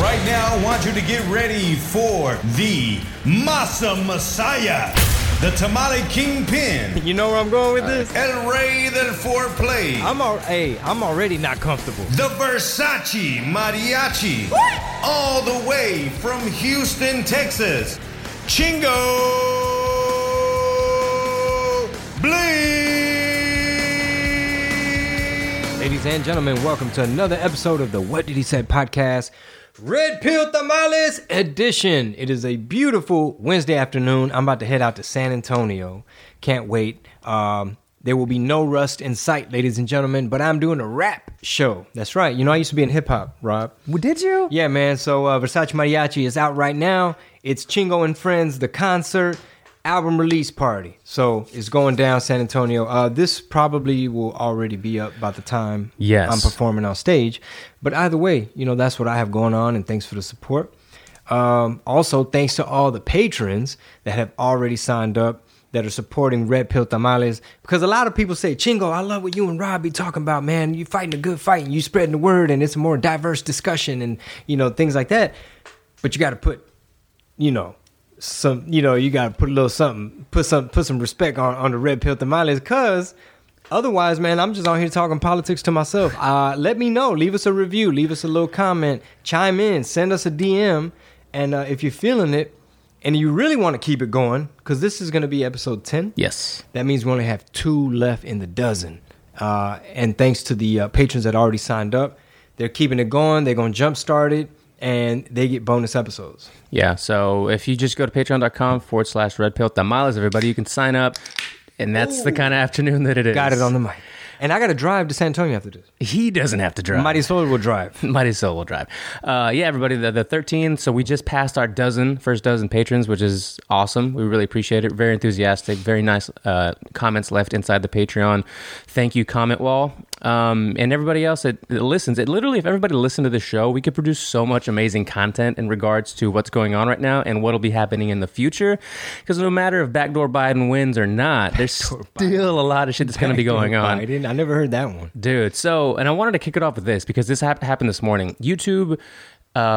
Right now, I want you to get ready for the Masa Messiah. The Tamale Kingpin. You know where I'm going with this? El Rey, the Forplay. I'm already not comfortable. The Versace Mariachi. What? All the way from Houston, Texas. Chingo Bling. Ladies and gentlemen, welcome to another episode of the What Did He Said Podcast. Red Pill Tamales edition. It is a beautiful Wednesday afternoon. I'm about to head out to San Antonio. Can't wait. There will be no rust in sight, ladies and gentlemen, but I'm doing a rap show. That's right. You know, I used to be in hip-hop, Rob. Well, did you? Yeah, man. So Versace Mariachi is out right now. It's Chingo and Friends, the concert album release party. So it's going down San Antonio. This probably will already be up by the time I'm performing on stage. But either way, you know, that's what I have going on, and thanks for the support. Also, thanks to all the patrons that have already signed up, that are supporting Red Pill Tamales. Because a lot of people say, Chingo, I love what you and Rob be talking about, man. You fighting a good fight, and you spreading the word, and it's a more diverse discussion, and, you know, things like that. But you got to put, you know, some, you know, you got to put a little something, put some respect on the Red Pill Tamales, because otherwise, man, I'm just out here talking politics to myself. Let me know. Leave us a review. Leave us a little comment. Chime in. Send us a DM. And if you're feeling it and you really want to keep it going, because this is going to be episode 10. Yes. That means we only have 2 left in the dozen. And thanks to the patrons that already signed up, they're keeping it going. They're going to jumpstart it. And they get bonus episodes. Yeah. So if you just go to patreon.com/redpilltamales, everybody, you can sign up. And that's the kind of afternoon that it is. Got it on the mic. And I got to drive to San Antonio after this. He doesn't have to drive. Mighty Soul will drive. Yeah, everybody, the 13th. So we just passed our first dozen patrons, which is awesome. We really appreciate it. Very enthusiastic. Very nice comments left inside the Patreon. Thank you, comment wall. And everybody else that listens. It literally, if everybody listened to the show, we could produce so much amazing content in regards to what's going on right now and what'll be happening in the future. Because no matter if backdoor Biden wins or not, there's still a lot of shit that's going to be going on. I never heard that one. Dude, so, and I wanted to kick it off with this, because this happened this morning. YouTube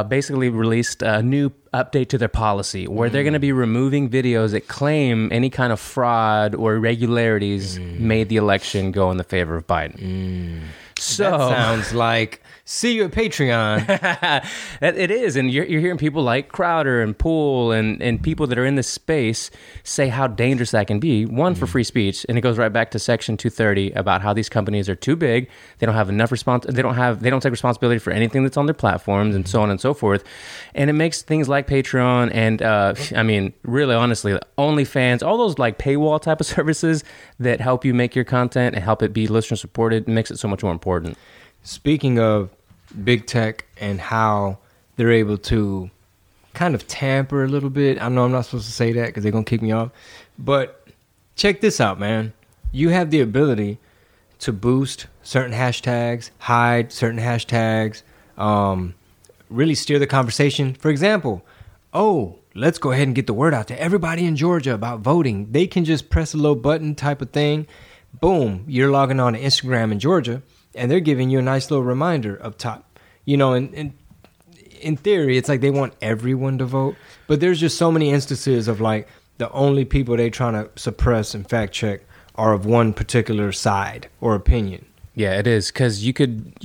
basically released a new update to their policy where they're going to be removing videos that claim any kind of fraud or irregularities made the election go in the favor of Biden. So that sounds like, see you at Patreon. It is. And you're hearing people like Crowder and Poole and people that are in this space say how dangerous that can be. One, for free speech. And it goes right back to Section 230 about how these companies are too big. They don't have enough they don't take responsibility for anything that's on their platforms and so on and so forth. And it makes things like Patreon and, I mean, really, honestly, OnlyFans, all those like paywall type of services that help you make your content and help it be listener supported, makes it so much more important. Speaking of big tech and how they're able to kind of tamper a little bit, I know I'm not supposed to say that because they're going to kick me off, but check this out, man. You have the ability to boost certain hashtags, hide certain hashtags, really steer the conversation. For example, let's go ahead and get the word out to everybody in Georgia about voting. They can just press a little button type of thing. Boom, you're logging on to Instagram in Georgia, and they're giving you a nice little reminder up top. You know, and in theory, it's like they want everyone to vote. But there's just so many instances of like the only people they're trying to suppress and fact check are of one particular side or opinion. Yeah, it is, because you could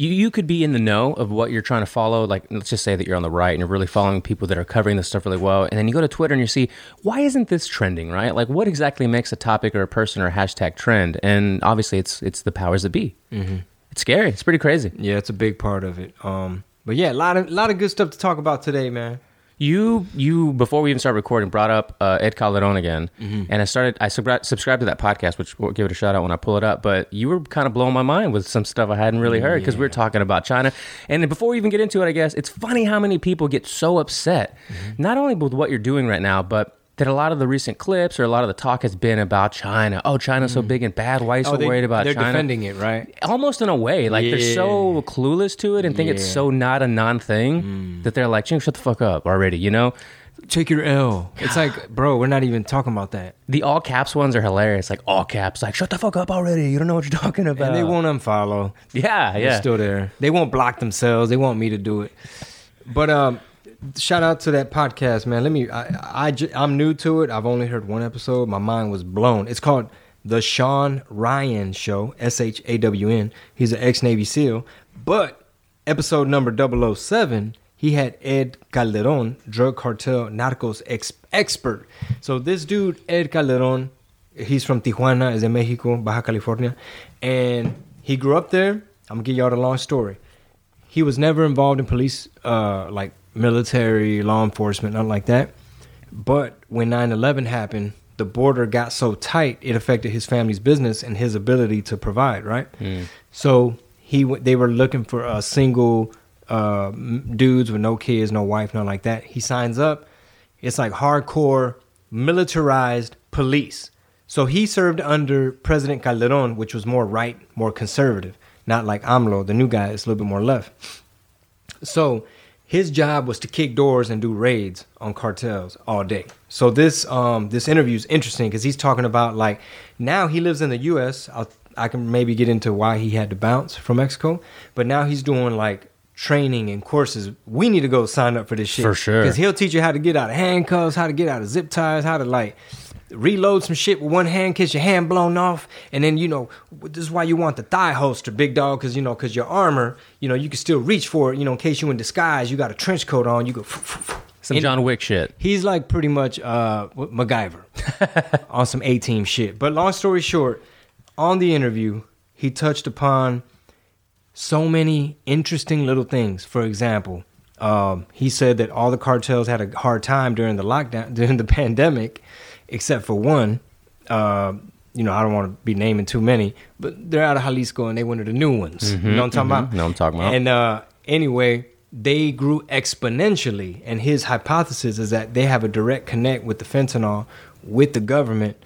be in the know of what you're trying to follow. Like, let's just say that you're on the right and you're really following people that are covering this stuff really well. And then you go to Twitter and you see, why isn't this trending, right? Like, what exactly makes a topic or a person or a hashtag trend? And obviously, it's the powers that be. Mm-hmm. It's scary. It's pretty crazy. Yeah, it's a big part of it. But yeah, a lot of good stuff to talk about today, man. You before we even started recording, brought up Ed Calderon again, mm-hmm. and I subscribed to that podcast, which we'll give it a shout out when I pull it up, but you were kind of blowing my mind with some stuff I hadn't really heard, because we were talking about China, and before we even get into it, I guess, it's funny how many people get so upset, mm-hmm. not only with what you're doing right now, but that a lot of the recent clips or a lot of the talk has been about China. Oh, China's so big and bad. Why are you so worried about China? They're defending it, right? Almost in a way. Like, they're so clueless to it and think it's so not a non-thing that they're like, Chingo, shut the fuck up already, you know? Take your L. It's like, bro, we're not even talking about that. The all caps ones are hilarious. Like, all caps. Like, shut the fuck up already. You don't know what you're talking about. And they won't unfollow. Yeah, yeah. They're still there. They won't block themselves. They want me to do it. But, shout out to that podcast, man. I'm new to it. I've only heard one episode. My mind was blown. It's called The Sean Ryan Show, S-H-A-W-N. He's an ex-Navy SEAL. But episode number 007, he had Ed Calderon, drug cartel narcos expert. So this dude, Ed Calderon, he's from Tijuana, is in Mexico, Baja California. And he grew up there. I'm going to give y'all the long story. He was never involved in police, military, law enforcement, nothing like that. But when 9/11 happened, the border got so tight, it affected his family's business and his ability to provide, right? Mm. So they were looking for single dudes with no kids, no wife, nothing like that. He signs up. It's like hardcore, militarized police. So he served under President Calderón, which was more right, more conservative. Not like AMLO, the new guy, is a little bit more left. So his job was to kick doors and do raids on cartels all day. So this interview is interesting because he's talking about, like, now he lives in the U.S. I can maybe get into why he had to bounce from Mexico. But now he's doing, like, training and courses. We need to go sign up for this shit. For sure. Because he'll teach you how to get out of handcuffs, how to get out of zip ties, how to, like, reload some shit with one hand, get your hand blown off, and then, you know, this is why you want the thigh holster, big dog, because, you know, because your armor, you know, you can still reach for it, you know, in case you in disguise, you got a trench coat on, you go some John Wick shit. He's like pretty much MacGyver on some A-team shit. But long story short, on the interview, he touched upon so many interesting little things. For example, he said that all the cartels had a hard time during the lockdown, during the pandemic, except for one, you know, I don't want to be naming too many, but they're out of Jalisco and they went to the new ones. Mm-hmm, you know what I'm talking about? No, I'm talking about. And anyway, they grew exponentially. And his hypothesis is that they have a direct connect with the fentanyl, with the government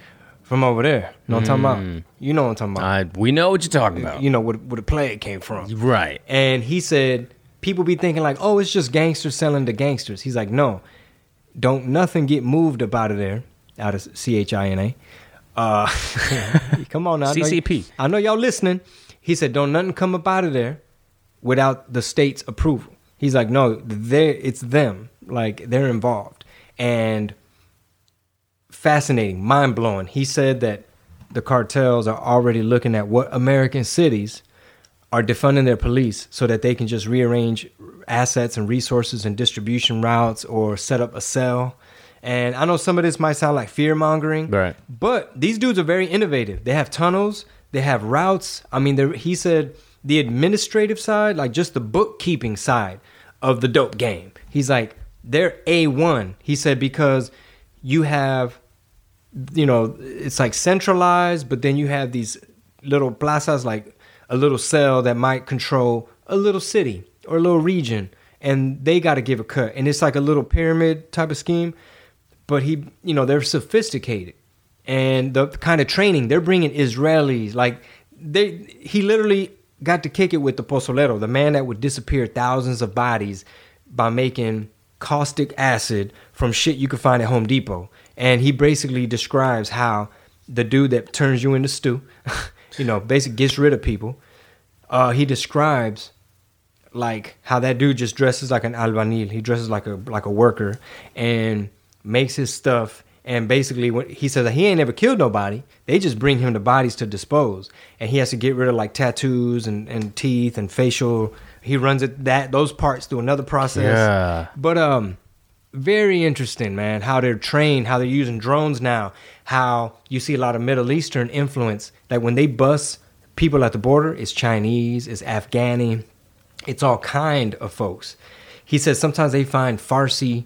from over there. You know what I'm talking about? You know what I'm talking about. We know what you're talking about. You know, where the plague came from. Right. And he said, people be thinking like, oh, it's just gangsters selling to gangsters. He's like, no, don't nothing get moved up out of there. Out of C-H-I-N-A. Come on now. CCP. I know y'all listening. He said, don't nothing come up out of there without the state's approval. He's like, no, it's them. Like, they're involved. And fascinating, mind-blowing. He said that the cartels are already looking at what American cities are defunding their police so that they can just rearrange assets and resources and distribution routes or set up a cell. And I know some of this might sound like fear-mongering, right? But these dudes are very innovative. They have tunnels. They have routes. I mean, he said the administrative side, like just the bookkeeping side of the dope game. He's like, they're A1. He said because you have, you know, it's like centralized, but then you have these little plazas, like a little cell that might control a little city or a little region, and they got to give a cut. And it's like a little pyramid type of scheme. But he, you know, they're sophisticated, and the kind of training they're bringing Israelis, like he literally got to kick it with the pozolero, the man that would disappear thousands of bodies by making caustic acid from shit you could find at Home Depot. And he basically describes how the dude that turns you into stew, you know, basically gets rid of people. He describes like how that dude just dresses like an albañil. He dresses like a worker and makes his stuff, and basically when he says that he ain't ever killed nobody, they just bring him the bodies to dispose, and he has to get rid of like tattoos and teeth and facial. He runs it those parts through another process. Yeah. But very interesting, man, how they're trained, how they're using drones now, how you see a lot of Middle Eastern influence. Like when they bust people at the border, it's Chinese, it's Afghani, it's all kind of folks. He says sometimes they find Farsi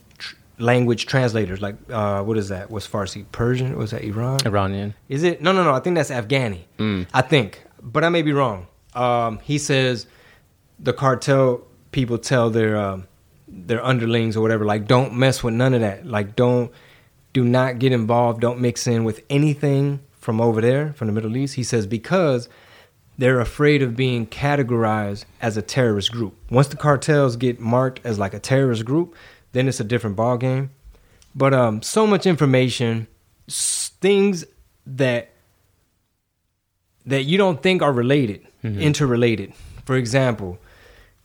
language translators. Like, what is that? What's Farsi? Persian? Was that Iran? Iranian. Is it? No. I think that's Afghani. I think. But I may be wrong. He says the cartel people tell their underlings or whatever, like, don't mess with none of that. Like, do not get involved. Don't mix in with anything from over there, from the Middle East. He says because they're afraid of being categorized as a terrorist group. Once the cartels get marked as like a terrorist group, then it's a different ballgame. But so much information, things that you don't think are related, interrelated. For example,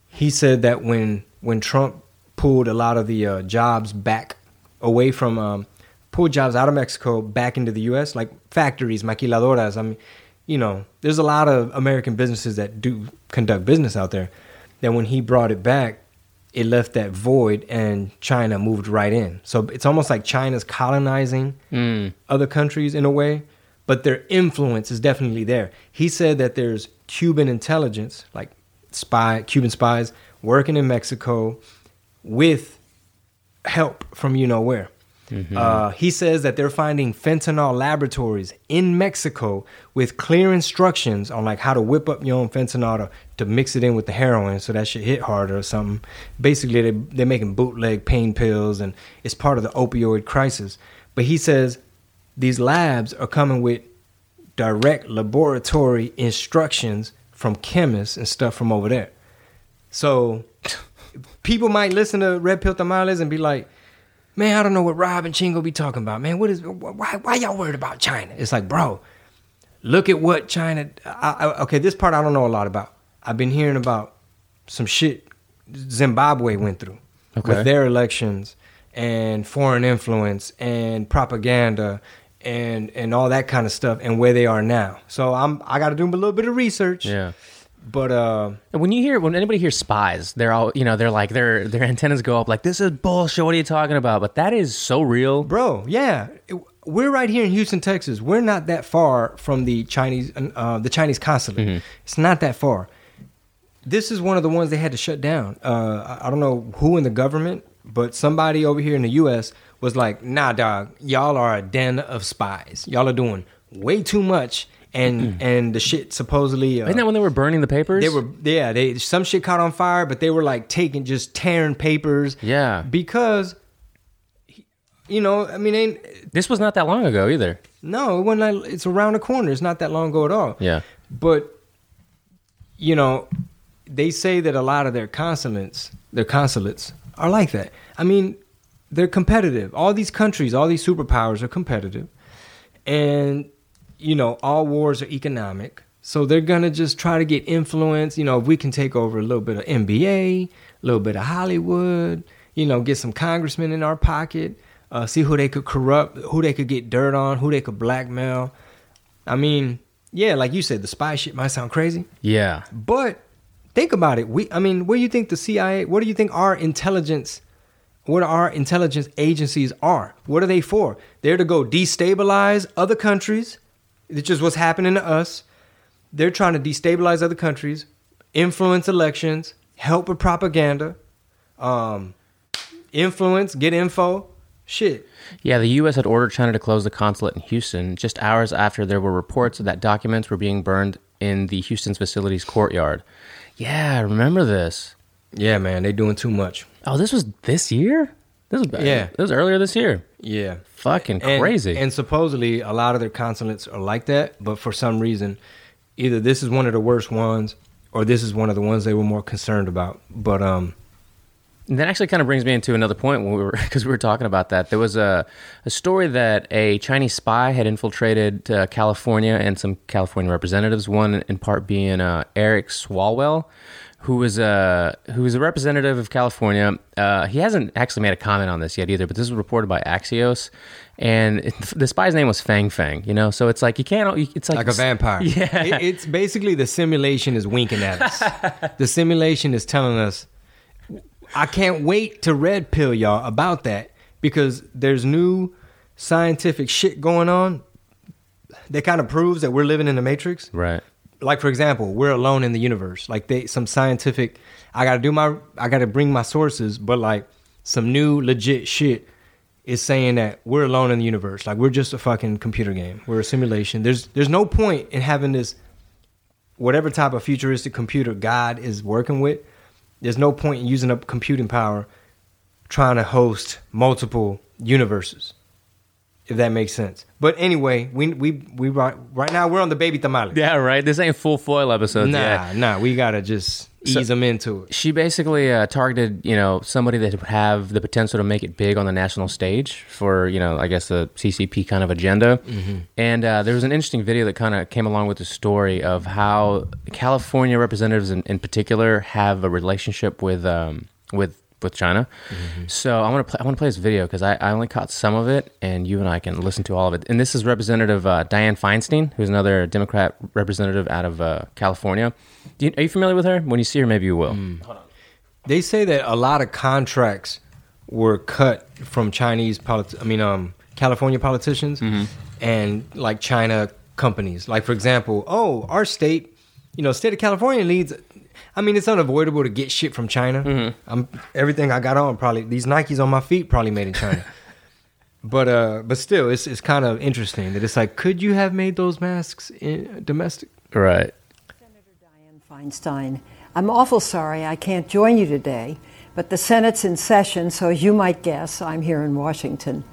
he said that when Trump pulled a lot of the jobs back away from, pulled jobs out of Mexico back into the U.S., like factories, maquiladoras. I mean, you know, there's a lot of American businesses that do conduct business out there. That when he brought it back, it left that void and China moved right in. So it's almost like China's colonizing other countries in a way, but their influence is definitely there. He said that there's Cuban intelligence, like Cuban spies working in Mexico with help from you know where. He says that they're finding fentanyl laboratories in Mexico with clear instructions on like how to whip up your own fentanyl to mix it in with the heroin so that shit hit harder or something. Basically, they're making bootleg pain pills and it's part of the opioid crisis. But he says these labs are coming with direct laboratory instructions from chemists and stuff from over there. So people might listen to Red Pill Tamales and be like, man, I don't know what Rob and Chingo be talking about. Man, why y'all worried about China? It's like, bro, look at what China... Okay, this part I don't know a lot about. I've been hearing about some shit Zimbabwe went through with their elections and foreign influence and propaganda and all that kind of stuff and where they are now. So I got to do a little bit of research. Yeah. But when anybody hears spies, they're all, you know, they're like their antennas go up like, this is bullshit, what are you talking about? But that is so real, bro. Yeah, we're right here in Houston, Texas. We're not that far from the Chinese consulate. It's not that far. This is one of the ones they had to shut down. I don't know who in the government, but somebody over here in the U.S. was like, nah, dog, y'all are a den of spies. Y'all are doing way too much. And the shit supposedly... Isn't that when they were burning the papers? Some shit caught on fire, but they were like tearing papers. Yeah. Because, you know, I mean... This was not that long ago either. No, it's around the corner. It's not that long ago at all. Yeah. But, you know, they say that a lot of their consulates are like that. I mean, they're competitive. All these countries, all these superpowers are competitive. And... you know, all wars are economic, so they're going to just try to get influence. You know, if we can take over a little bit of NBA, a little bit of Hollywood, you know, get some congressmen in our pocket, see who they could corrupt, who they could get dirt on, who they could blackmail. I mean, yeah, like you said, the spy shit might sound crazy. Yeah. But think about it. Where do you think the CIA, what our intelligence agencies are? What are they for? They're to go destabilize other countries. It's just what's happening to us. They're trying to destabilize other countries, influence elections, help with propaganda, influence, get info, shit. Yeah, the U.S. had ordered China to close the consulate in Houston just hours after there were reports that documents were being burned in the Houston's facility's courtyard. Yeah, I remember this. Yeah, man, they doing too much. Oh, this was this year? This was earlier this year. Yeah. Fucking crazy. And supposedly a lot of their consulates are like that, but for some reason, either this is one of the worst ones or this is one of the ones they were more concerned about. But and that actually kind of brings me into another point because we were talking about that. There was a story that a Chinese spy had infiltrated California and some California representatives, one in part being Eric Swalwell, who was a representative of California. He hasn't actually made a comment on this yet either, but this was reported by Axios, and the spy's name was Fang Fang, you know? So it's like, you can't... It's like a vampire. Yeah. It's basically the simulation is winking at us. The simulation is telling us, I can't wait to red pill y'all about that, because there's new scientific shit going on that kind of proves that we're living in the Matrix. Right. Like, for example, we're alone in the universe. Like, some scientific... I got to bring my sources, but, like, some new legit shit is saying that we're alone in the universe. Like, we're just a fucking computer game. We're a simulation. There's no point in having this, whatever type of futuristic computer God is working with. There's no point in using up computing power trying to host multiple universes, if that makes sense. But anyway, we right now we're on the baby tamales. Yeah, right. This ain't full foil episode. Nah. We gotta just ease them into it. She basically targeted, somebody that would have the potential to make it big on the national stage for, I guess the CCP kind of agenda. Mm-hmm. And there was an interesting video that kind of came along with the story of how California representatives in particular have a relationship with China. Mm-hmm. So I want to play this video because I only caught some of it, and you and I can listen to all of it. And this is Representative Dianne Feinstein, who's another Democrat representative out of California. Are you familiar with her? When you see her, maybe you will. Hold on. They say that a lot of contracts were cut from California politicians, mm-hmm. and like China companies. Like, for example, our state, state of California needs. I mean, it's unavoidable to get shit from China. Mm-hmm. Everything I got on, probably these Nikes on my feet, probably made in China. but still, it's kind of interesting that it's like, could you have made those masks domestic? Right. Senator Dianne Feinstein, I'm awful sorry I can't join you today, but the Senate's in session, so as you might guess, I'm here in Washington.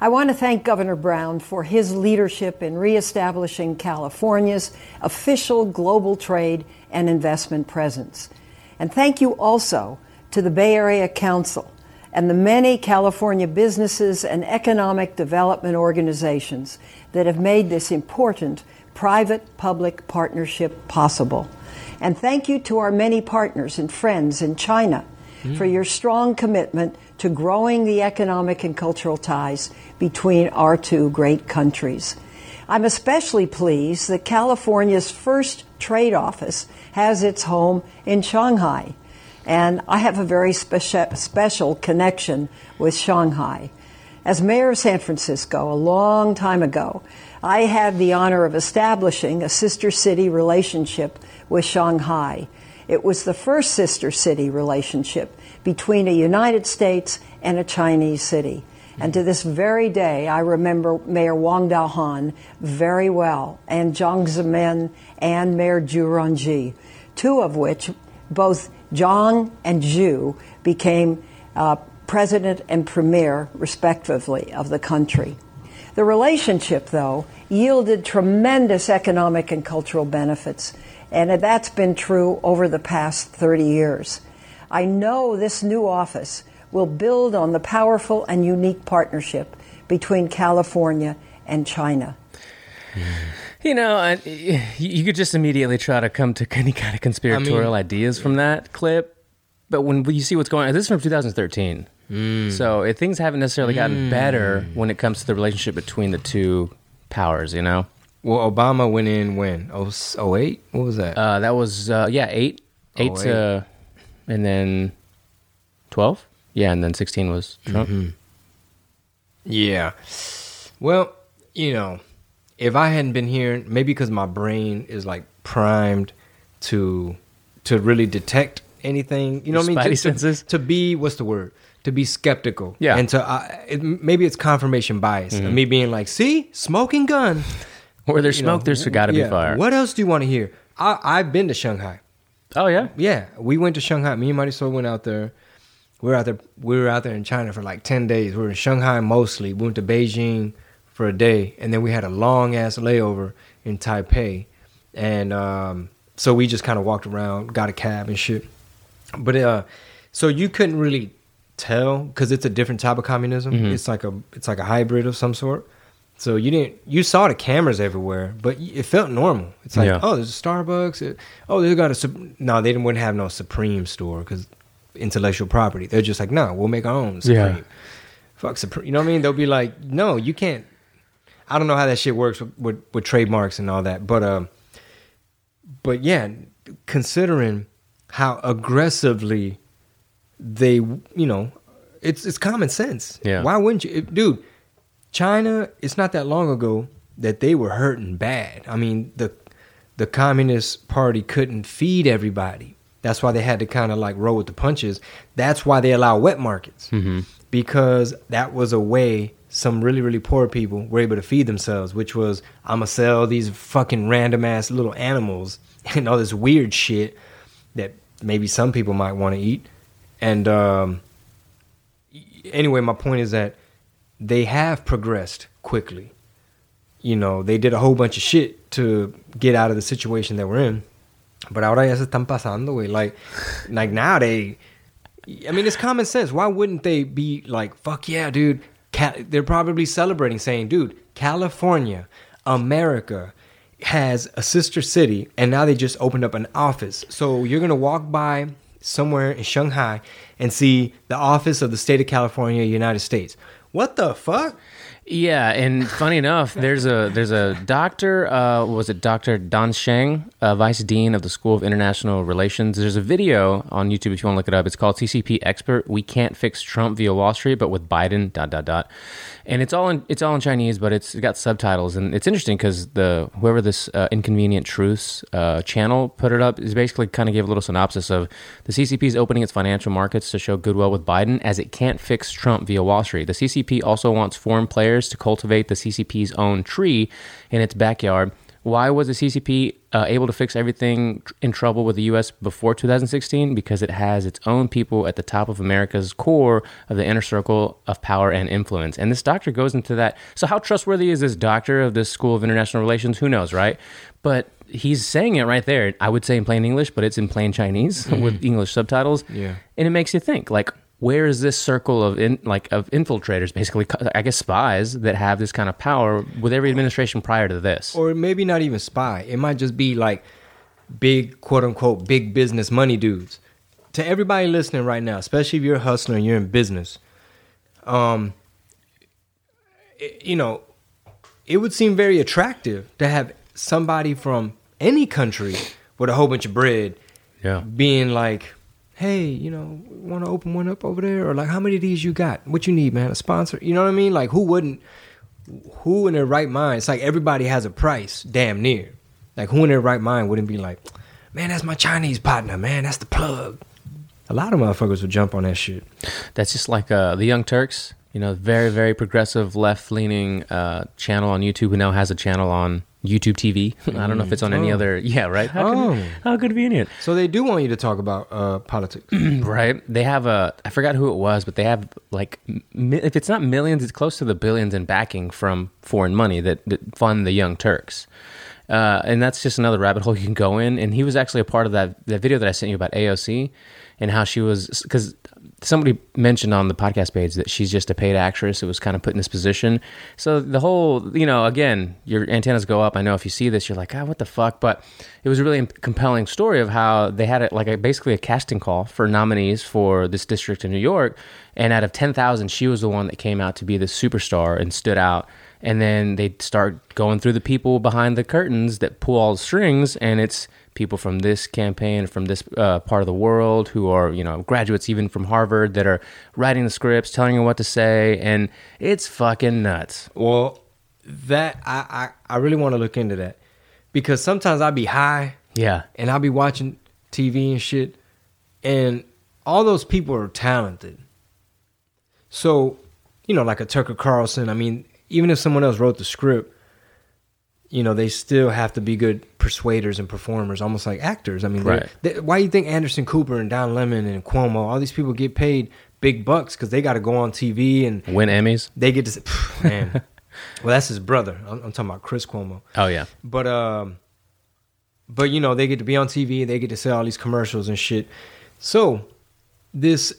I want to thank Governor Brown for his leadership in reestablishing California's official global trade and investment presence. And thank you also to the Bay Area Council and the many California businesses and economic development organizations that have made this important private-public partnership possible. And thank you to our many partners and friends in China for your strong commitment to growing the economic and cultural ties between our two great countries. I'm especially pleased that California's first trade office has its home in Shanghai, and I have a very special connection with Shanghai. As mayor of San Francisco a long time ago, I had the honor of establishing a sister city relationship with Shanghai. It was the first sister city relationship between a United States and a Chinese city. And to this very day, I remember Mayor Wang Daohan very well, and Jiang Zemin and Mayor Zhu Rongji, two of which, both Jiang and Zhu, became president and premier, respectively, of the country. The relationship, though, yielded tremendous economic and cultural benefits, and that's been true over the past 30 years. I know this new office will build on the powerful and unique partnership between California and China. You could just immediately try to come to any kind of conspiratorial ideas from that clip. But when you see what's going on, this is from 2013. So things haven't necessarily gotten better when it comes to the relationship between the two powers, Well, Obama went in when? 08? What was that? That was, 8. 08. And then 12? Yeah, and then 16 was Trump. Mm-hmm. Yeah. Well, if I hadn't been here, maybe because my brain is like primed to really detect anything. You know what I mean? Senses? To be, what's the word? To be skeptical. Yeah. And to, maybe it's confirmation bias. Mm-hmm. And me being like, see, smoking gun. Where there's smoke, there's got to be fire. What else do you want to hear? I've been to Shanghai. Oh, yeah? Yeah. We went to Shanghai. Me and Mighty Soul went out there. We were out there in China for like 10 days. We were in Shanghai mostly. We went to Beijing for a day. And then we had a long-ass layover in Taipei. And so we just kind of walked around, got a cab and shit. But so you couldn't really tell because it's a different type of communism. Mm-hmm. It's like a hybrid of some sort. So you saw the cameras everywhere, but it felt normal. It's like, there's a Starbucks. They wouldn't have no Supreme store because intellectual property. They're just like, no, we'll make our own Supreme. Yeah. Fuck Supreme. You know what I mean? They'll be like, no, you can't. I don't know how that shit works with trademarks and all that. But yeah, considering how aggressively they, it's common sense. Yeah. Why wouldn't you? Dude. China, it's not that long ago that they were hurting bad. I mean, the Communist Party couldn't feed everybody. That's why they had to kind of like roll with the punches. That's why they allow wet markets. Mm-hmm. because that was a way some really, really poor people were able to feed themselves, which was, I'm going to sell these fucking random-ass little animals and all this weird shit that maybe some people might want to eat. And anyway, my point is that they have progressed quickly. You know, they did a whole bunch of shit to get out of the situation that we're in. But ahora ya se están pasando, güey. Like now they... I mean, it's common sense. Why wouldn't they be like, fuck yeah, dude. They're probably celebrating, saying, dude, California, America has a sister city, and now they just opened up an office. So you're going to walk by somewhere in Shanghai and see the office of the state of California, United States. What the fuck? Yeah, and funny enough, there's a doctor, was it Dr. Dan Sheng, Vice Dean of the School of International Relations. There's a video on YouTube if you want to look it up. It's called CCP Expert, We Can't Fix Trump via Wall Street, but with Biden, .. And it's all in Chinese, but it's got subtitles. And it's interesting because whoever this Inconvenient Truths channel put it up is basically kind of gave a little synopsis of the CCP is opening its financial markets to show goodwill with Biden as it can't fix Trump via Wall Street. The CCP also wants foreign players to cultivate the CCP's own tree in its backyard. Why was the CCP able to fix everything in trouble with the U.S. before 2016? Because it has its own people at the top of America's core of the inner circle of power and influence. And this doctor goes into that. So how trustworthy is this doctor of this School of International Relations? Who knows, right? But he's saying it right there. I would say in plain English, but it's in plain Chinese with English subtitles. Yeah. And it makes you think, like, where is this circle of infiltrators, basically, I guess spies, that have this kind of power with every administration prior to this? Or maybe not even spy. It might just be like big, quote-unquote, big business money dudes. To everybody listening right now, especially if you're a hustler and you're in business, it would seem very attractive to have somebody from any country with a whole bunch of bread being like, hey, want to open one up over there? Or like, how many of these you got? What you need, man? A sponsor? You know what I mean? Like, who wouldn't? Who in their right mind? It's like everybody has a price, damn near. Like, who in their right mind wouldn't be like, man, that's my Chinese partner, man. That's the plug. A lot of motherfuckers would jump on that shit. That's just like the Young Turks, very, very progressive, left-leaning channel on YouTube who now has a channel on YouTube TV. I don't know if it's on any other... Yeah, right? How convenient. So they do want you to talk about politics. Right. They have I forgot who it was, but they have, like... if it's not millions, it's close to the billions in backing from foreign money that fund the Young Turks. And that's just another rabbit hole you can go in. And he was actually a part of that video that I sent you about AOC and how she was... because somebody mentioned on the podcast page that she's just a paid actress who was kind of put in this position. So the whole, again, your antennas go up. I know if you see this, you're like, what the fuck? But it was a really compelling story of how they had basically a casting call for nominees for this district in New York. And out of 10,000, she was the one that came out to be the superstar and stood out. And then they start going through the people behind the curtains that pull all the strings, and it's people from this campaign, from this part of the world, who are, graduates even from Harvard that are writing the scripts, telling you what to say, and it's fucking nuts. Well, that I really want to look into that, because sometimes I'll be high, and I'll be watching TV and shit, and all those people are talented. So, like a Tucker Carlson, I mean, even if someone else wrote the script, they still have to be good persuaders and performers, almost like actors. I mean, right. Why do you think Anderson Cooper and Don Lemon and Cuomo, all these people get paid big bucks because they got to go on TV and win Emmys? They get to say, man, well, that's his brother. I'm talking about Chris Cuomo. Oh, yeah. But they get to be on TV. They get to sell all these commercials and shit. So this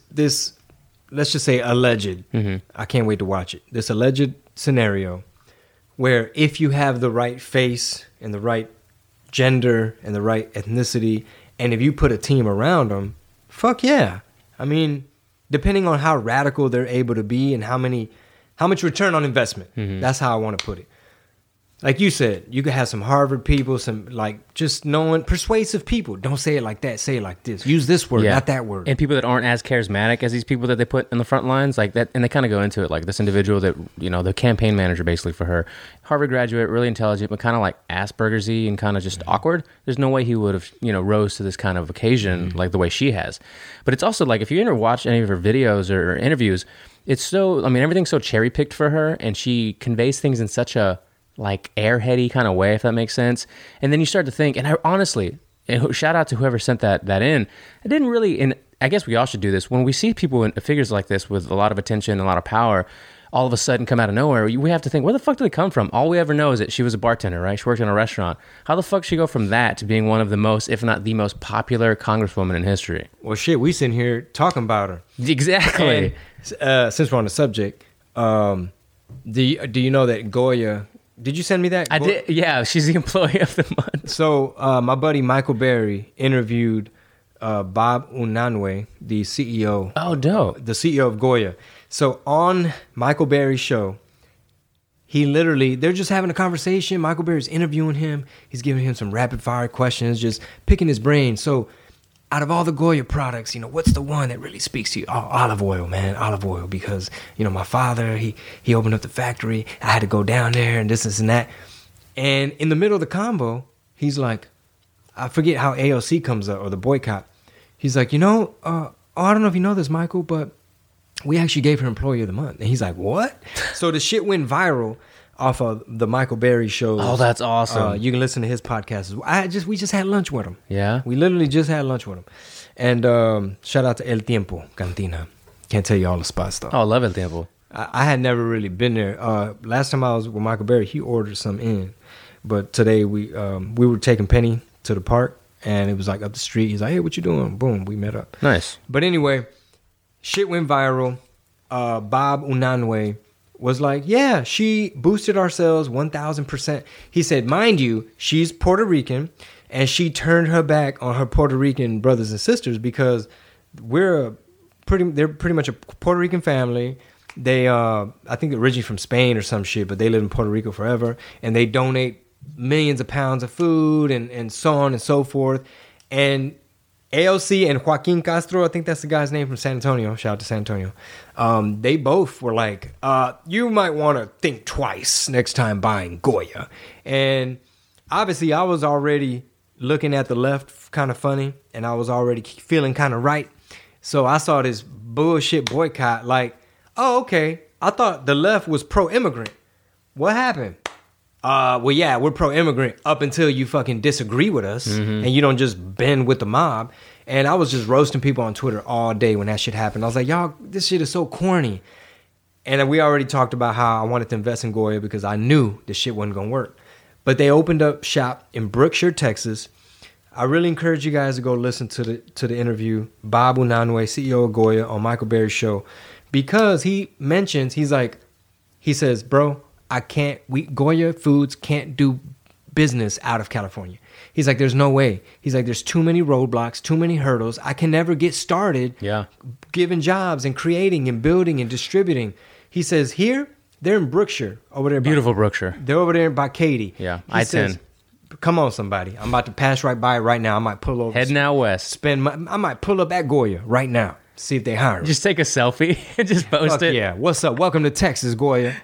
let's just say alleged. Mm-hmm. I can't wait to watch it. This alleged scenario where if you have the right face and the right gender and the right ethnicity, and if you put a team around them, fuck yeah. I mean, depending on how radical they're able to be and how much return on investment. Mm-hmm. That's how I want to put it. Like you said, you could have some Harvard people, some just knowing, persuasive people. Don't say it like that. Say it like this. Use this word, not that word. And people that aren't as charismatic as these people that they put in the front lines, like that. And they kind of go into it, like this individual that, the campaign manager basically for her, Harvard graduate, really intelligent, but kind of like Asperger's-y and kind of just awkward. There's no way he would have, rose to this kind of occasion like the way she has. But it's also like if you ever watch any of her videos or interviews, it's so, I mean, everything's so cherry picked for her, and she conveys things in such a like airheady kind of way, if that makes sense. And then you start to think, and I, honestly, shout out to whoever sent that in. I didn't really, and I guess we all should do this. When we see people in figures like this with a lot of attention, a lot of power, all of a sudden come out of nowhere, we have to think, where the fuck did it come from? All we ever know is that she was a bartender, right? She worked in a restaurant. How the fuck did she go from that to being one of the most, if not the most popular congresswoman in history? Well, shit, we sitting here talking about her. Exactly. And, since we're on the subject, do you know that Goya, did you send me that? I did, yeah. She's the employee of the month. So my buddy Michael Berry interviewed Bob Unanue, the CEO. Oh, dope. The CEO of Goya. So on Michael Berry's show, he literally, they're just having a conversation. Michael Berry's interviewing him. He's giving him some rapid fire questions, just picking his brain. So out of all the Goya products, you know, what's the one that really speaks to you? Oh, olive oil, man, olive oil. Because, you know, my father, he opened up the factory. I had to go down there and this and that. And in the middle of the combo, he's like, I forget how AOC comes up or the boycott. He's like, you know, I don't know if you know this, Michael, but we actually gave her Employee of the Month. And he's like, what? So the shit went viral off of the Michael Berry show. Oh, that's awesome. You can listen to his podcast as well. We just had lunch with him. Yeah? We literally just had lunch with him. And shout out to El Tiempo Cantina. Can't tell you all the spots, though. Oh, I love El Tiempo. I had never really been there. Last time I was with Michael Berry, he ordered some in. But today we were taking Penny to the park, and it was like up the street. He's like, hey, what you doing? Boom, we met up. Nice. But anyway, shit went viral. Bob Unanue was like, yeah, she boosted our sales 1,000%. He said, mind you, she's Puerto Rican, and she turned her back on her Puerto Rican brothers and sisters because they're pretty much a Puerto Rican family. They, I think they're originally from Spain or some shit, but they live in Puerto Rico forever, and they donate millions of pounds of food and so on and so forth. And AOC and Joaquin Castro, I think that's the guy's name from San Antonio. Shout out to San Antonio. They both were like, you might want to think twice next time buying Goya. And obviously I was already looking at the left kind of funny, and I was already feeling kind of right. So I saw this bullshit boycott like, oh, okay. I thought the left was pro-immigrant. What happened? Well, yeah, we're pro-immigrant up until you fucking disagree with us, mm-hmm. and you don't just bend with the mob. And I was just roasting people on Twitter all day when that shit happened. I was like, y'all, this shit is so corny. And we already talked about how I wanted to invest in Goya because I knew this shit wasn't going to work. But they opened up shop in Brookshire, Texas. I really encourage you guys to go listen to the interview, Bob Unanue, CEO of Goya, on Michael Berry's show, because he mentions, he says, bro, Goya Foods can't do business out of California. He's like, there's no way. He's like, there's too many roadblocks, too many hurdles. I can never get started giving jobs and creating and building and distributing. He says, here, they're in Brookshire, over there. Beautiful Brookshire. They're over there by Katy. Yeah, I-10. Come on, somebody. I'm about to pass right by it right now. I might pull over. Heading out west. I might pull up at Goya right now. See if they hire me. Just take a selfie and just post it. Yeah, what's up? Welcome to Texas, Goya.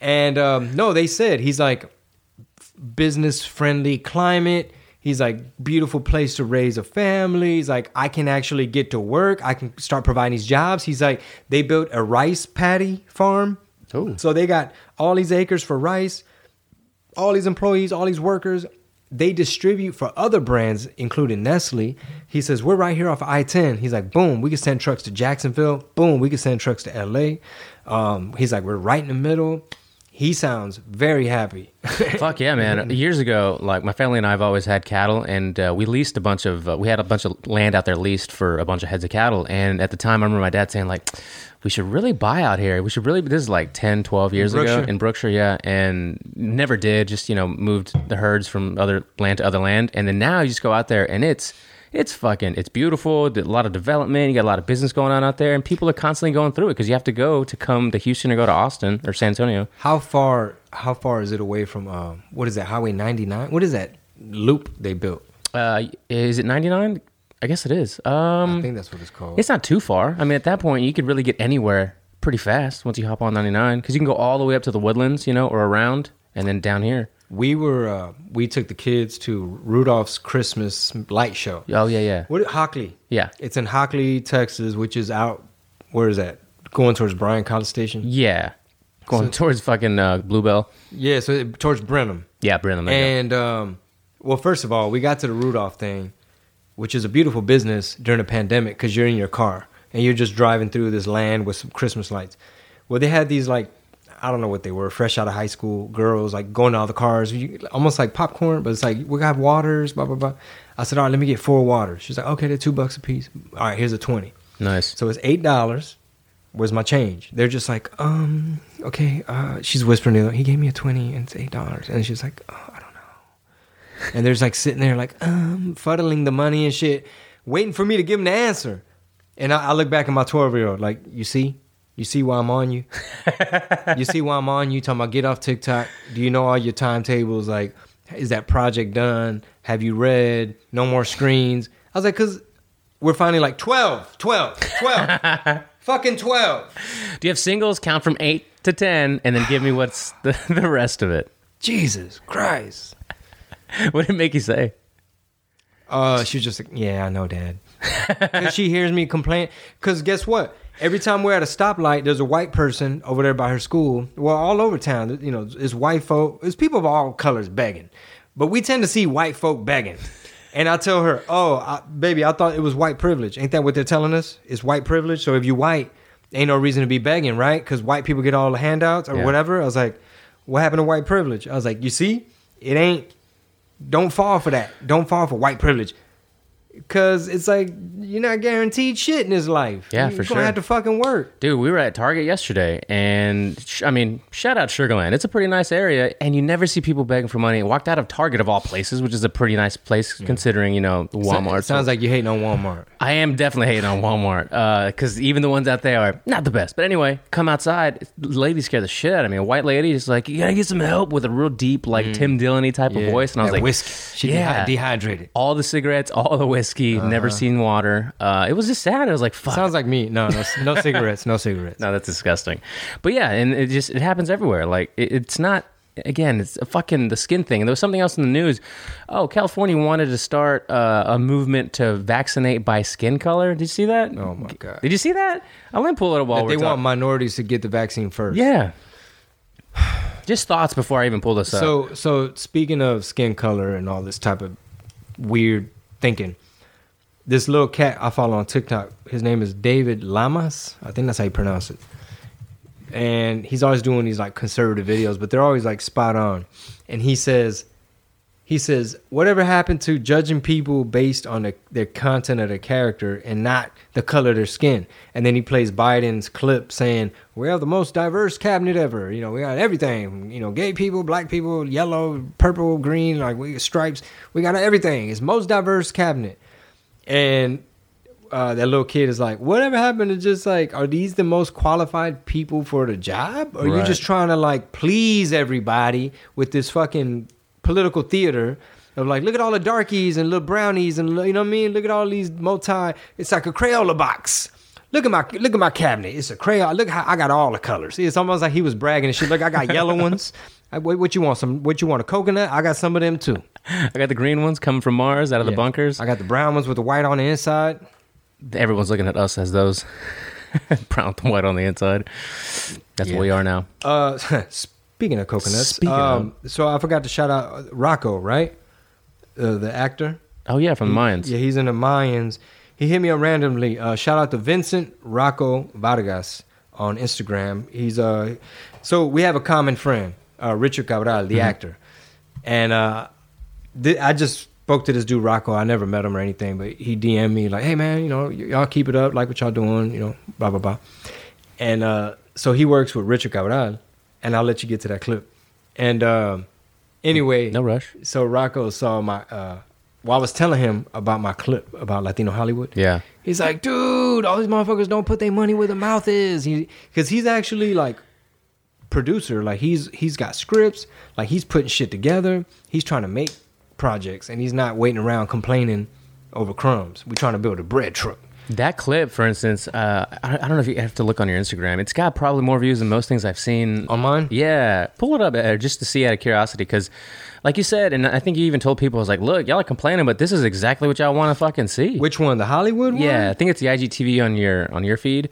And no, they said, he's like, business-friendly climate. He's like, beautiful place to raise a family. He's like, I can actually get to work. I can start providing these jobs. He's like, they built a rice paddy farm. Ooh. So they got all these acres for rice, all these employees, all these workers. They distribute for other brands, including Nestle. He says, we're right here off of I-10. He's like, boom, we can send trucks to Jacksonville. Boom, we can send trucks to L.A. He's like, we're right in the middle. He sounds very happy. Fuck yeah, man. Years ago, like, my family and I have always had cattle, and we leased a bunch of, we had a bunch of land out there leased for a bunch of heads of cattle. And at the time, I remember my dad saying, like, we should really buy out here. We should really, this is like 10, 12 years ago in Brookshire, yeah. And never did, just, you know, moved the herds from other land to other land. And then now you just go out there and it's beautiful. A lot of development. You got a lot of business going on out there, and people are constantly going through it because you have to go to come to Houston or go to Austin or San Antonio. How far is it away from, what is that, Highway 99? What is that loop they built? Is it 99? I guess it is. I think that's what it's called. It's not too far. I mean, at that point, you could really get anywhere pretty fast once you hop on 99 because you can go all the way up to the Woodlands, you know, or around, and then down here. We took the kids to Rudolph's Christmas light show. Oh, yeah. Hockley. Yeah. It's in Hockley, Texas, which is out, where is that? Going towards Bryan College Station? Yeah. Going towards fucking Bluebell? Yeah, so towards Brenham. Yeah, Brenham. And, well, first of all, we got to the Rudolph thing, which is a beautiful business during a pandemic because you're in your car and you're just driving through this land with some Christmas lights. Well, they had these, like, I don't know what they were, fresh out of high school girls, like, going to all the cars, almost like popcorn, but it's like, we got waters, blah, blah, blah. I said, all right, let me get 4 waters. She's like, okay, they're $2 a piece. All right, here's a 20. Nice. So it's $8. Where's my change? They're just like, okay. She's whispering, like, he gave me a 20 and it's $8. And she's like, oh, I don't know. And they're just like sitting there like, fuddling the money and shit, waiting for me to give them the answer. And I look back at my 12-year-old like, you see why I'm on you? You see why I'm on you? Talking about get off TikTok. Do you know all your timetables? Like, is that project done? Have you read? No more screens. I was like, because we're finally like 12. Fucking 12. Do you have singles? Count from 8 to 10, and then give me what's the rest of it. Jesus Christ! What did Mickey say? She was just like, "Yeah, I know, Dad." Cause she hears me complain. Cause guess what? Every time we're at a stoplight, there's a white person over there by her school. Well, all over town, you know, it's white folk. It's people of all colors begging, but we tend to see white folk begging. And I tell her, baby, I thought it was white privilege. Ain't that what they're telling us? It's white privilege. So if you white, ain't no reason to be begging, right? Because white people get all the handouts or whatever. I was like, what happened to white privilege? I was like, you see, it ain't, don't fall for that. Don't fall for white privilege. Because it's like, you're not guaranteed shit in this life. Yeah, for sure. You're going to have to fucking work. Dude, we were at Target yesterday, and, shout out Sugarland. It's a pretty nice area, and you never see people begging for money. I walked out of Target, of all places, which is a pretty nice place, considering, you know, Walmart. Sounds like you're hating on Walmart. I am definitely hating on Walmart, because even the ones out there are not the best. But anyway, come outside, ladies scare the shit out of me. A white lady is like, you got to get some help, with a real deep, like, Tim Dillon-y type of voice. And I was like, whiskey. She dehydrated. All the cigarettes, all the whiskey. Never seen water. It was just sad. I was like, fuck. Sounds like me. No cigarettes. No cigarettes. No, that's disgusting. But yeah, and it happens everywhere. Like, it's not, again, it's a fucking the skin thing. And there was something else in the news. Oh, California wanted to start a movement to vaccinate by skin color. Did you see that? Oh, my God. Did you see that? I'll let me pull it up while we're talking. They want minorities to get the vaccine first. Yeah. Just thoughts before I even pull this up. So speaking of skin color and all this type of weird thinking, this little cat I follow on TikTok, his name is David Lamas. I think that's how you pronounce it. And he's always doing these like conservative videos, but they're always like spot on. And he says, whatever happened to judging people based on their content of their character and not the color of their skin? And then he plays Biden's clip saying, we have the most diverse cabinet ever. You know, we got everything. You know, gay people, black people, yellow, purple, green, like we stripes. We got everything. It's most diverse cabinet. And that little kid is like, whatever happened to just like, are these the most qualified people for the job? Or you're just trying to like please everybody with this fucking political theater of like, look at all the darkies and little brownies and you know what I mean? Look at all these it's like a Crayola box. Look at my cabinet. It's a Crayola. Look how I got all the colors. It's almost like he was bragging and shit. Look, I got yellow ones. What you want? What you want? A coconut? I got some of them too. I got the green ones coming from Mars out of the bunkers. I got the brown ones with the white on the inside. Everyone's looking at us as those brown with the white on the inside. That's what we are now. Speaking of coconuts, so I forgot to shout out Rocco, right? The actor. Oh yeah, from the Mayans. Yeah, he's in the Mayans. He hit me up randomly. Shout out to Vincent Rocco Vargas on Instagram. He's so we have a common friend. Richard Cabral, the actor. And I just spoke to this dude, Rocco. I never met him or anything, but he DM'd me like, hey, man, you know, y'all keep it up, like what y'all doing, you know, blah, blah, blah. And so he works with Richard Cabral, and I'll let you get to that clip. And anyway. No rush. So Rocco saw my, I was telling him about my clip about Latino Hollywood. Yeah. He's like, dude, all these motherfuckers don't put their money where their mouth is. Because he's actually like, producer, like he's got scripts, like he's putting shit together, he's trying to make projects, and he's not waiting around complaining over crumbs. We're trying to build a bread truck. That clip, for instance, I don't know if you have to look on your Instagram. It's got probably more views than most things I've seen. On mine? Yeah. Pull it up just to see out of curiosity, because like you said, and I think you even told people, I was like, look, y'all are complaining, but this is exactly what y'all want to fucking see. Which one? The Hollywood one? Yeah, I think it's the IGTV on your feed.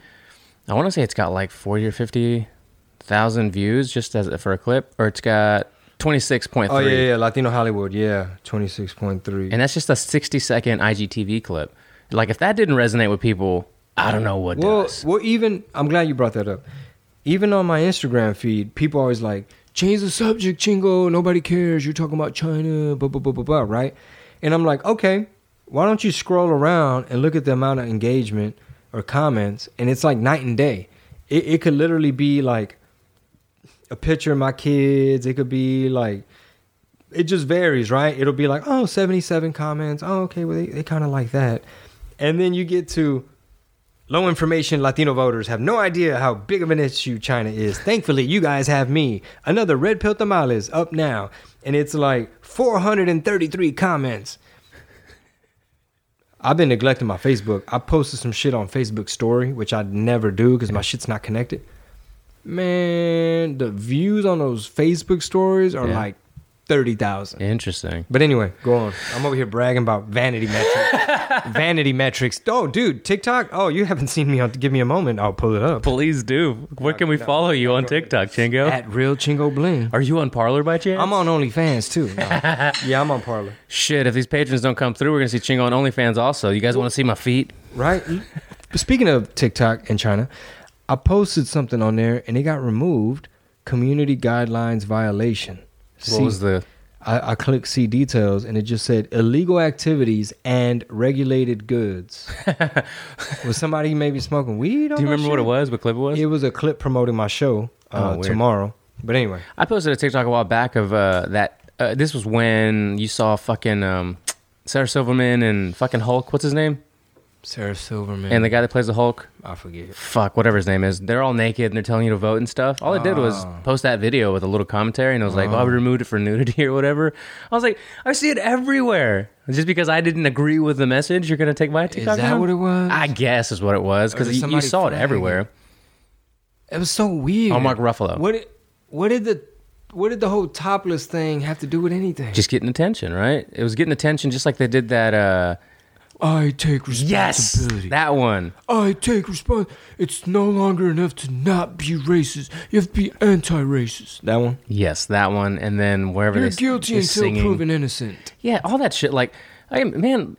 I want to say it's got like 40 or 50,000 views just as for a clip, or it's got 26.3. Oh yeah, Latino Hollywood, yeah, 26.3. And that's just a 60-second IGTV clip. Like if that didn't resonate with people, I don't know what does. Well, even I'm glad you brought that up. Even on my Instagram feed, people are always like, change the subject, Chingo. Nobody cares. You're talking about China, blah, blah, blah, blah, blah, right? And I'm like, okay, why don't you scroll around and look at the amount of engagement or comments, and it's like night and day. It could literally be like a picture of my kids. It could be like, it just varies, right? It'll be like, oh, 77 comments. Oh, okay, well, they kind of like that. And then you get to low information Latino voters have no idea how big of an issue China is. Thankfully, you guys have me. Another Red Pill Tamales up now. And it's like 433 comments. I've been neglecting my Facebook. I posted some shit on Facebook story, which I never do because my shit's not connected. Man, the views on those Facebook stories are like 30,000. Interesting. But anyway, go on. I'm over here bragging about vanity metrics. Vanity metrics. Oh, dude, TikTok? Oh, you haven't seen me on... Give me a moment. I'll pull it up. Please do. Where can we follow you on TikTok, Chingo? At Real Chingo Bling. Are you on Parler by chance? I'm on OnlyFans, too. No. Yeah, I'm on Parler. Shit, if these patrons don't come through, we're going to see Chingo on OnlyFans also. You guys want to see my feet? Right. Speaking of TikTok and China, I posted something on there, and it got removed. Community guidelines violation. What was the... I clicked see details, and it just said illegal activities and regulated goods. Was somebody maybe smoking weed? Do you remember what it was? What clip it was? It was a clip promoting my show tomorrow. But anyway, I posted a TikTok a while back of that. This was when you saw fucking Sarah Silverman and fucking Hulk. What's his name? Sarah Silverman. And the guy that plays the Hulk? I forget. Fuck, whatever his name is. They're all naked and they're telling you to vote and stuff. All I did was post that video with a little commentary, and I was like, well, we removed it for nudity or whatever. I was like, I see it everywhere. Just because I didn't agree with the message, you're going to take my TikTok? Is that what it was? I guess is what it was, because you saw it everywhere. It was so weird. Oh, Mark Ruffalo. What did the whole topless thing have to do with anything? Just getting attention, right? It was getting attention just like they did that... I take responsibility. Yes, that one. I take responsibility. It's no longer enough to not be racist. You have to be anti-racist. That one? Yes, that one. And then wherever you're guilty until proven innocent. Yeah, all that shit. Like, I don't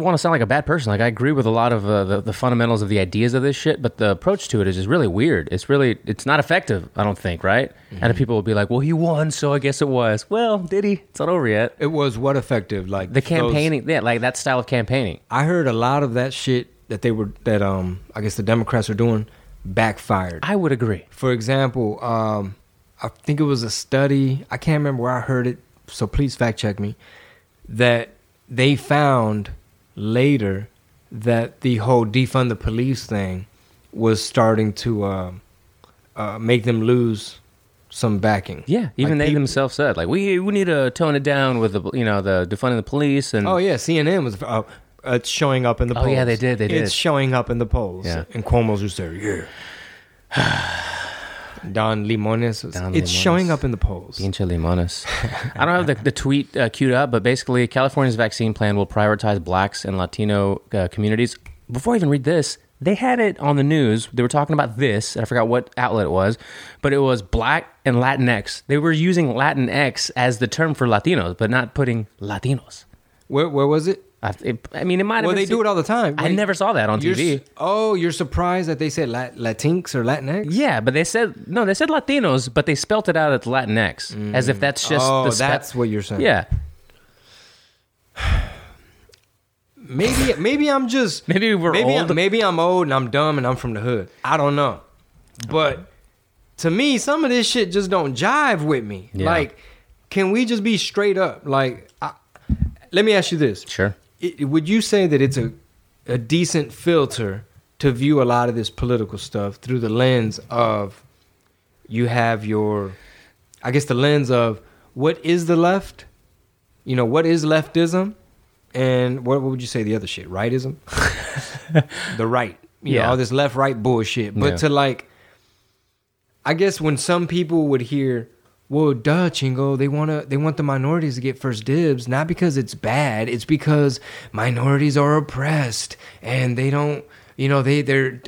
want to sound like a bad person. Like, I agree with a lot of the fundamentals of the ideas of this shit, but the approach to it is just really weird. It's not effective, I don't think, right? Mm-hmm. And people will be like, well, he won, so I guess it was. Well, did he? It's not over yet. It was what effective? Like the campaigning, like that style of campaigning. I heard a lot of that shit that I guess the Democrats are doing backfired. I would agree. For example, I think it was a study, I can't remember where I heard it, so please fact check me, that they found later that the whole defund the police thing was starting to make them lose some backing. Yeah, even like they themselves said, like, we need to tone it down with the defunding the police. And oh yeah, CNN was showing up in the polls. Oh yeah, they did. It's showing up in the polls. Yeah. And Cuomo's just there. Yeah. Don Limones. It's showing up in the polls. Pinche Limones. I don't have the tweet queued up, but basically, California's vaccine plan will prioritize blacks and Latino communities. Before I even read this, they had it on the news. They were talking about this. I forgot what outlet it was, but it was black and Latinx. They were using Latinx as the term for Latinos, but not putting Latinos. Where was it? It might have been... Well, they do it all the time. Wait, I never saw that on TV. You're surprised that they said Latinx or Latinx? Yeah, but they said Latinos, but they spelt it out as Latinx, as if that's just... that's what you're saying. Yeah. Maybe I'm just... Maybe we're old. Maybe I'm old and I'm dumb and I'm from the hood. I don't know. But to me, some of this shit just don't jive with me. Yeah. Like, can we just be straight up? Like, let me ask you this. Sure. Would you say that it's a decent filter to view a lot of this political stuff through the lens of the lens of what is the left? You know, what is leftism? And what would you say the other shit? Rightism? The right. You know, all this left-right bullshit. But I guess when some people would hear... Well, duh, Chingo, they want the minorities to get first dibs, not because it's bad, it's because minorities are oppressed and they don't, you know, they, they're,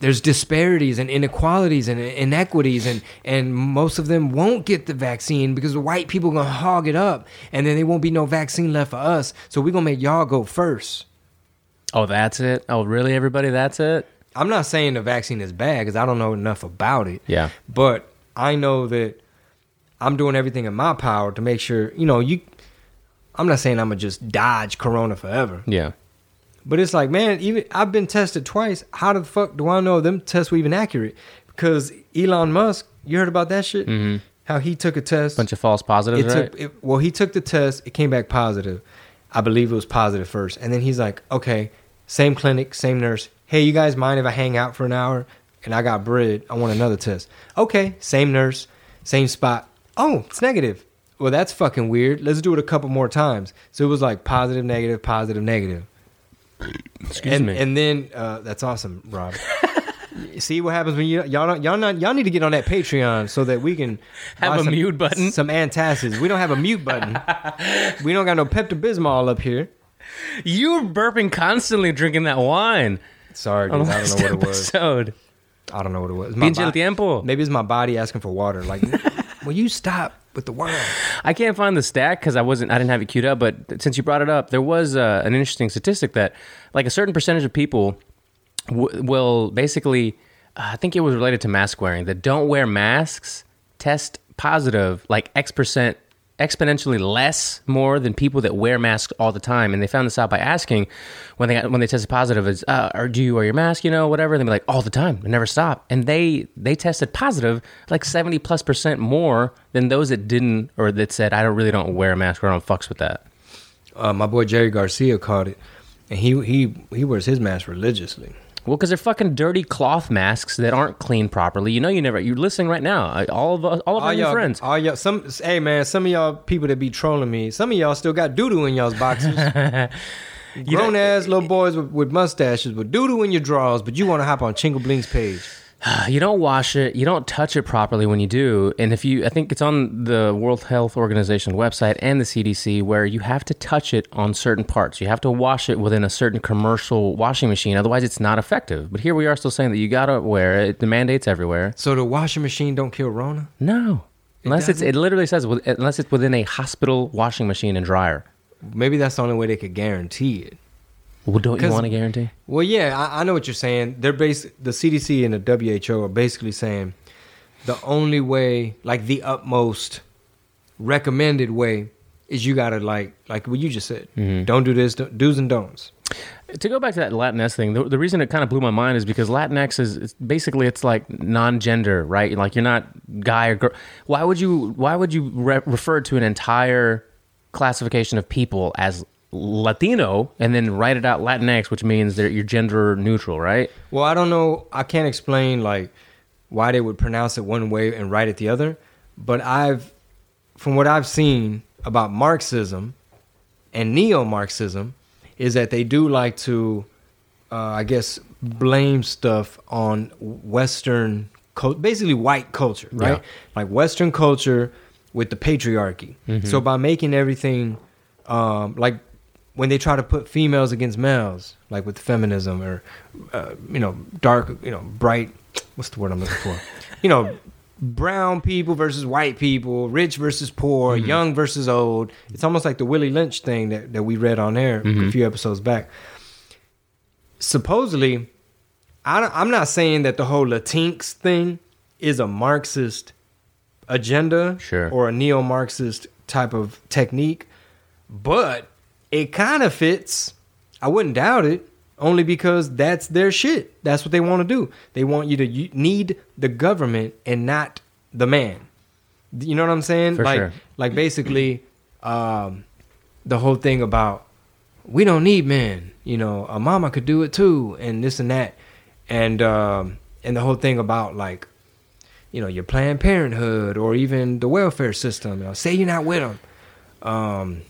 there's disparities and inequalities and inequities, and most of them won't get the vaccine because the white people are going to hog it up, and then there won't be no vaccine left for us, so we're going to make y'all go first. Oh, that's it? Oh, really, everybody? That's it? I'm not saying the vaccine is bad because I don't know enough about it. Yeah. But I know that I'm doing everything in my power to make sure, you know, I'm not saying I'm going to just dodge Corona forever. Yeah. But it's like, man, even I've been tested twice. How the fuck do I know them tests were even accurate? Because Elon Musk, you heard about that shit? Mm-hmm. How he took a test. Bunch of false positives, right? Well, he took the test. It came back positive. I believe it was positive first. And then he's like, okay, same clinic, same nurse. Hey, you guys mind if I hang out for an hour? And I got bread. I want another test. Okay, same nurse, same spot. Oh, it's negative. Well, that's fucking weird. Let's do it a couple more times. So it was like positive, negative, positive, negative. Excuse me. And then that's awesome, Rob. See what happens when y'all need to get on that Patreon so that we can have a mute button. Some antacids. We don't have a mute button. We don't got no Pepto-Bismol up here. You're burping constantly, drinking that wine. Sorry, dude. I don't know what it was. I don't know what it was. Maybe it's my body asking for water. Like, will you stop with the wine? I can't find the stat because I didn't have it queued up. But since you brought it up, there was an interesting statistic that, like, a certain percentage of people will basically, I think it was related to mask wearing, that don't wear masks test positive like X% exponentially more than people that wear masks all the time. And they found this out by asking when they tested positive, is, or do you wear your mask, you know, whatever. And they'd be like, all the time, I never stop. And they tested positive like 70%+ more than those that didn't, or that said, I really don't wear a mask, or I don't fucks with that. My boy Jerry Garcia caught it, and he wears his mask religiously. Well, because they're fucking dirty cloth masks that aren't cleaned properly. You know, you're listening right now. All of your friends. All y'all, hey man, some of y'all people that be trolling me, some of y'all still got doo-doo in y'all's boxes. Grown-ass little boys with mustaches with doo-doo in your drawers, but you want to hop on Chingo Bling's page. You don't wash it. You don't touch it properly when you do. And I think it's on the World Health Organization website and the CDC where you have to touch it on certain parts. You have to wash it within a certain commercial washing machine. Otherwise, it's not effective. But here we are still saying that you got to wear it. The mandate's everywhere. So the washing machine don't kill Rona? No. It literally says, unless it's within a hospital washing machine and dryer. Maybe that's the only way they could guarantee it. Well, don't you want to guarantee? Well, yeah, I know what you're saying. The CDC and the WHO are basically saying the only way, like the utmost recommended way, is you got to like what you just said. Mm-hmm. Don't do this, do's and don'ts. To go back to that Latinx thing, the reason it kind of blew my mind is because Latinx it's like non-gender, right? Like you're not guy or girl. Why would you refer to an entire classification of people as Latino and then write it out Latinx, which means that you're gender neutral, right? Well, I don't know. I can't explain like why they would pronounce it one way and write it the other. But from what I've seen about Marxism and neo-Marxism, is that they do like to, I guess, blame stuff on Western, basically white culture, right? Yeah. Like Western culture with the patriarchy. Mm-hmm. So by making everything like, when they try to put females against males, like with feminism or, bright, what's the word I'm looking for? Brown people versus white people, rich versus poor, mm-hmm. young versus old. It's almost like the Willie Lynch thing that we read on air mm-hmm. a few episodes back. Supposedly, I'm not saying that the whole Latinx thing is a Marxist agenda or a neo-Marxist type of technique, but it kind of fits. I wouldn't doubt it, only because that's their shit. That's what they want to do. They want you to need the government and not the man. You know what I'm saying? Like basically the whole thing about we don't need men. You know, a mama could do it too, and this and that, and the whole thing about like, you know, your Planned Parenthood or even the welfare system. You know, say you're not with them.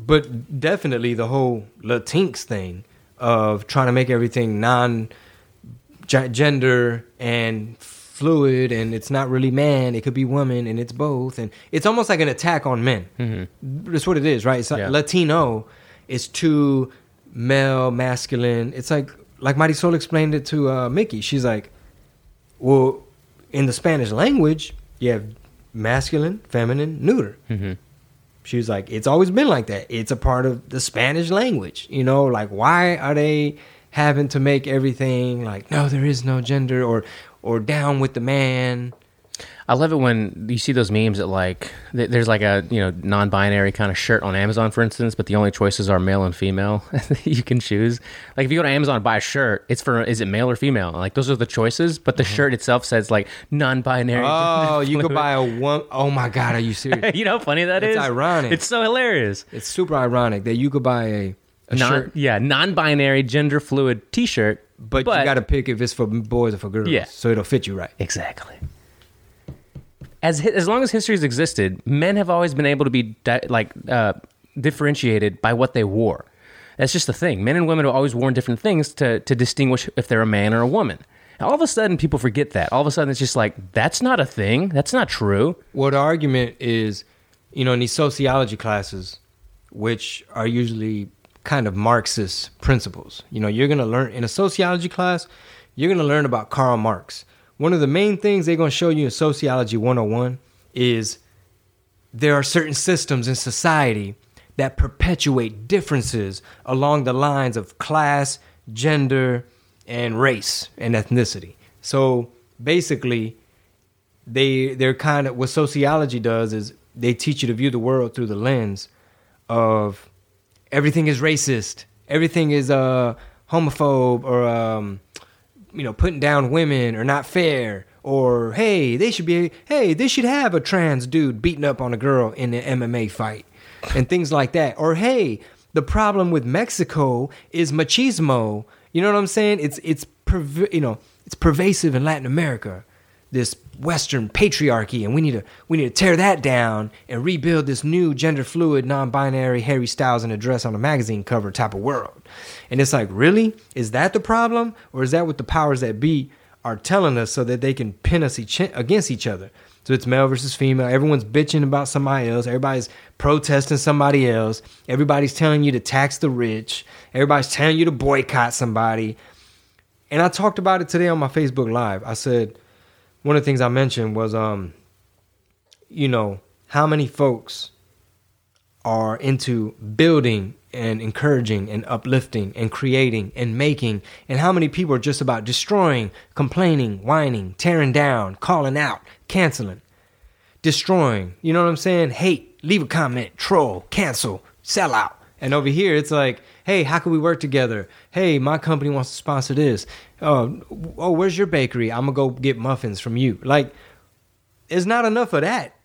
But definitely the whole Latinx thing of trying to make everything non-gender and fluid, and it's not really man, it could be woman, and it's both. And it's almost like an attack on men. Mm-hmm. That's what it is, right? It's like Latino is too male, masculine. It's like like Marisol explained it to Mickey. She's like, well, in the Spanish language, you have masculine, feminine, neuter. Mm-hmm. She was like, it's always been like that. It's a part of the Spanish language. You know, like, why are they having to make everything like, no, there is no gender, or down with the man? I love it when you see those memes that, like, there's like a, you know, non-binary kind of shirt on Amazon, for instance, but the only choices are male and female. You can choose. Like, if you go to Amazon and buy a shirt, it's for, is it male or female? Like, those are the choices, but the shirt itself says, like, non-binary. Oh, you could buy a one. Oh my God, are you serious? You know how funny that is? It's ironic. It's so hilarious. It's super ironic that you could buy a shirt. Yeah, non-binary, gender fluid t-shirt. But you got to pick if it's for boys or for girls. Yeah. So it'll fit you right. Exactly. As long as history's existed, men have always been able to be differentiated by what they wore. That's just the thing. Men and women have always worn different things to distinguish if they're a man or a woman. Now, all of a sudden, people forget that. All of a sudden, it's just like, that's not a thing. That's not true. Well, the argument is, you know, in these sociology classes, which are usually kind of Marxist principles, you know, you're going to learn in a sociology class, you're going to learn about Karl Marx. One of the main things they're going to show you in Sociology 101 is there are certain systems in society that perpetuate differences along the lines of class, gender, and race and ethnicity. So basically, they're kind of, what sociology does is they teach you to view the world through the lens of everything is racist, everything is homophobe, or you know, putting down women or not fair, or hey, they should have a trans dude beating up on a girl in an MMA fight and things like that. Or, hey, the problem with Mexico is machismo. You know what I'm saying? It's pervasive in Latin America, this Western patriarchy, and we need to tear that down and rebuild this new gender fluid, non-binary, Harry Styles in a dress on a magazine cover type of world. And it's like, really? Is that the problem? Or is that what the powers that be are telling us so that they can pin us against each other? So it's male versus female. Everyone's bitching about somebody else. Everybody's protesting somebody else. Everybody's telling you to tax the rich. Everybody's telling you to boycott somebody. And I talked about it today on my Facebook Live. I said, one of the things I mentioned was, you know, how many folks are into building and encouraging and uplifting and creating and making, and how many people are just about destroying, complaining, whining, tearing down, calling out, canceling, destroying, you know what I'm saying? Hate, leave a comment, troll, cancel, sell out. And over here, it's like, hey, how can we work together? Hey, my company wants to sponsor this. Oh, where's your bakery? I'm going to go get muffins from you. Like, it's not enough of that.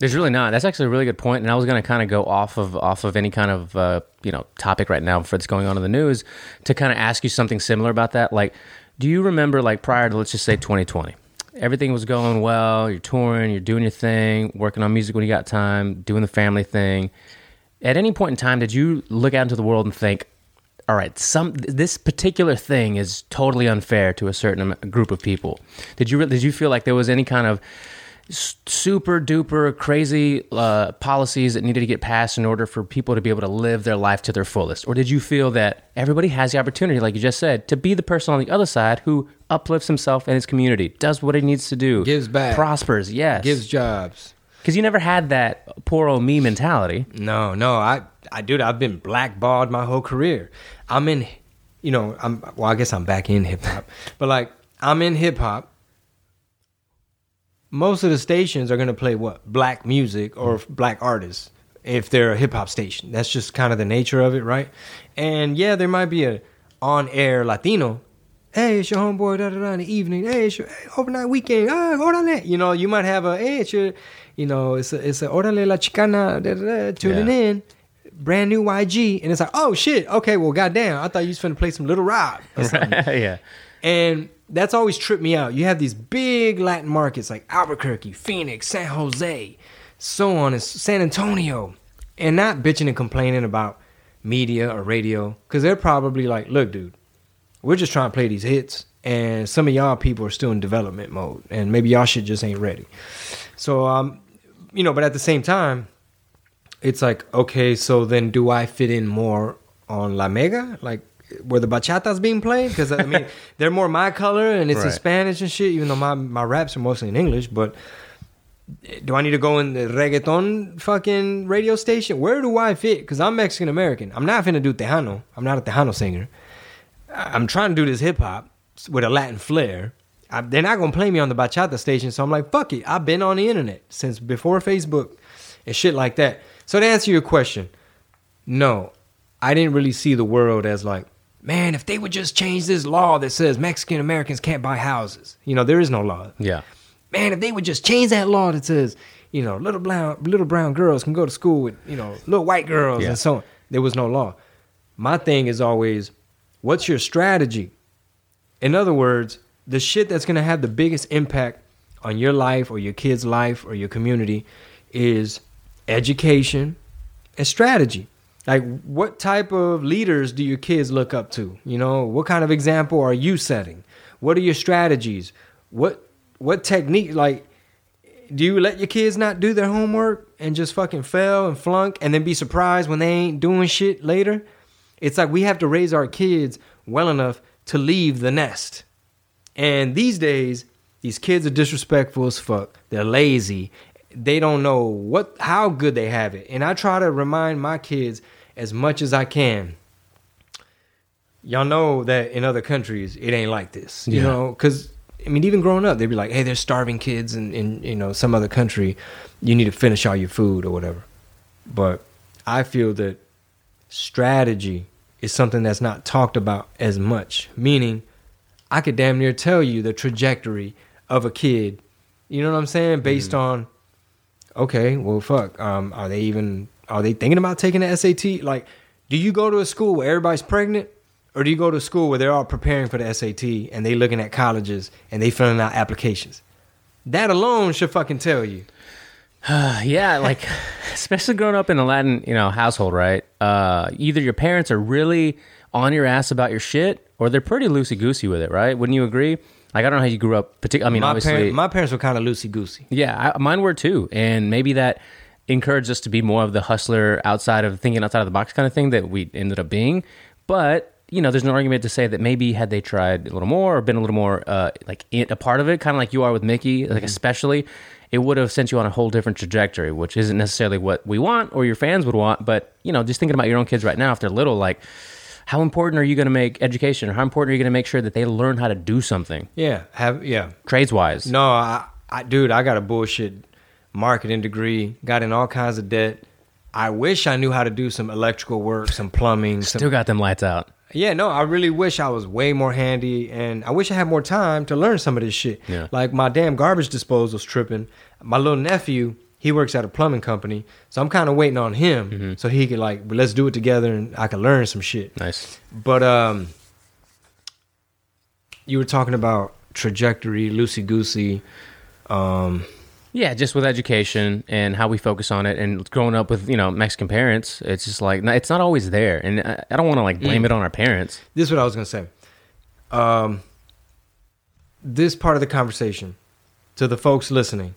There's really not. That's actually a really good point, and I was going to kind of go off of any kind of you know, topic right now that's going on in the news to kind of ask you something similar about that. Like, do you remember, like, prior to, let's just say, 2020, everything was going well, you're touring, you're doing your thing, working on music when you got time, doing the family thing. At any point in time, did you look out into the world and think, all right, this particular thing is totally unfair to a certain group of people? Did you feel like there was any kind of super duper crazy policies that needed to get passed in order for people to be able to live their life to their fullest? Or did you feel that everybody has the opportunity, like you just said, to be the person on the other side who uplifts himself and his community, does what he needs to do, gives back, prospers, yes, gives jobs? Because you never had that poor old me mentality. No, dude, I've been blackballed my whole career. I'm in, you know, I guess I'm back in hip hop, but like, I'm in hip hop. Most of the stations are going to play what? Black music or black artists if they're a hip-hop station. That's just kind of the nature of it, right? And yeah, there might be a on-air Latino. Hey, it's your homeboy, da-da-da, in the evening. Hey, it's your overnight weekend. Ah, orale. You know, you might have a, hey, it's your, you know, it's a orale la chicana, da-da-da, tuning in. Brand new YG. And it's like, oh, shit. Okay, well, goddamn. I thought you was finna play some Little Rob or something. Yeah. And that's always tripped me out. You have these big Latin markets like Albuquerque, Phoenix, San Jose, so on, and San Antonio, and not bitching and complaining about media or radio, because they're probably like, look, dude, we're just trying to play these hits, and some of y'all people are still in development mode, and maybe y'all shit just ain't ready. So, you know, but at the same time, it's like, okay, so then do I fit in more on La Mega? Like, were the bachatas being played? Because, I mean, they're more my color, and it's in Spanish and shit, even though my raps are mostly in English. But do I need to go in the reggaeton fucking radio station? Where do I fit? Because I'm Mexican-American. I'm not finna do Tejano. I'm not a Tejano singer. I'm trying to do this hip-hop with a Latin flair. They're not going to play me on the bachata station, so I'm like, fuck it. I've been on the internet since before Facebook and shit like that. So to answer your question, no, I didn't really see the world as like, man, if they would just change this law that says Mexican Americans can't buy houses. You know, there is no law. Yeah. Man, if they would just change that law that says, you know, little brown girls can go to school with, you know, little white girls and so on. There was no law. My thing is always, what's your strategy? In other words, the shit that's going to have the biggest impact on your life or your kid's life or your community is education and strategy. Like, what type of leaders do your kids look up to? You know, what kind of example are you setting? What are your strategies? What technique? Like, do you let your kids not do their homework and just fucking fail and flunk and then be surprised when they ain't doing shit later? It's like we have to raise our kids well enough to leave the nest. And these days, these kids are disrespectful as fuck. They're lazy. They don't know how good they have it. And I try to remind my kids as much as I can. Y'all know that in other countries, it ain't like this. You know, because, I mean, even growing up, they'd be like, hey, there's starving kids in you know, some other country. You need to finish all your food or whatever. But I feel that strategy is something that's not talked about as much, meaning I could damn near tell you the trajectory of a kid, you know what I'm saying? Based on, okay, well, fuck, are they thinking about taking the SAT? Like, do you go to a school where everybody's pregnant, or do you go to a school where they're all preparing for the SAT and they looking at colleges and they filling out applications? That alone should fucking tell you. Yeah, like, especially growing up in a Latin, you know, household, right? Either your parents are really on your ass about your shit, or they're pretty loosey-goosey with it, right? Wouldn't you agree? Like, I don't know how you grew up. I mean, obviously... My parents were kind of loosey-goosey. Yeah, mine were too. And maybe that encouraged us to be more of the hustler thinking outside of the box kind of thing that we ended up being. But, you know, there's no argument to say that maybe had they tried a little more or been a little more, a part of it, kind of like you are with Mickey, like especially, it would have sent you on a whole different trajectory, which isn't necessarily what we want or your fans would want. But, you know, just thinking about your own kids right now, if they're little, like... how important are you going to make education, or how important are you going to make sure that they learn how to do something? Yeah. Trades-wise. No, I got a bullshit marketing degree, got in all kinds of debt. I wish I knew how to do some electrical work, some plumbing. Still got them lights out. Yeah, no, I really wish I was way more handy, and I wish I had more time to learn some of this shit. Yeah. Like, my damn garbage disposal's tripping. My little nephew... he works at a plumbing company, so I'm kind of waiting on him so he could, like, let's do it together and I can learn some shit. Nice. But you were talking about trajectory, loosey-goosey. Yeah, just with education and how we focus on it. And growing up with, you know, Mexican parents, it's just like, it's not always there. And I don't want to, like, blame it on our parents. This is what I was going to say. This part of the conversation, to the folks listening,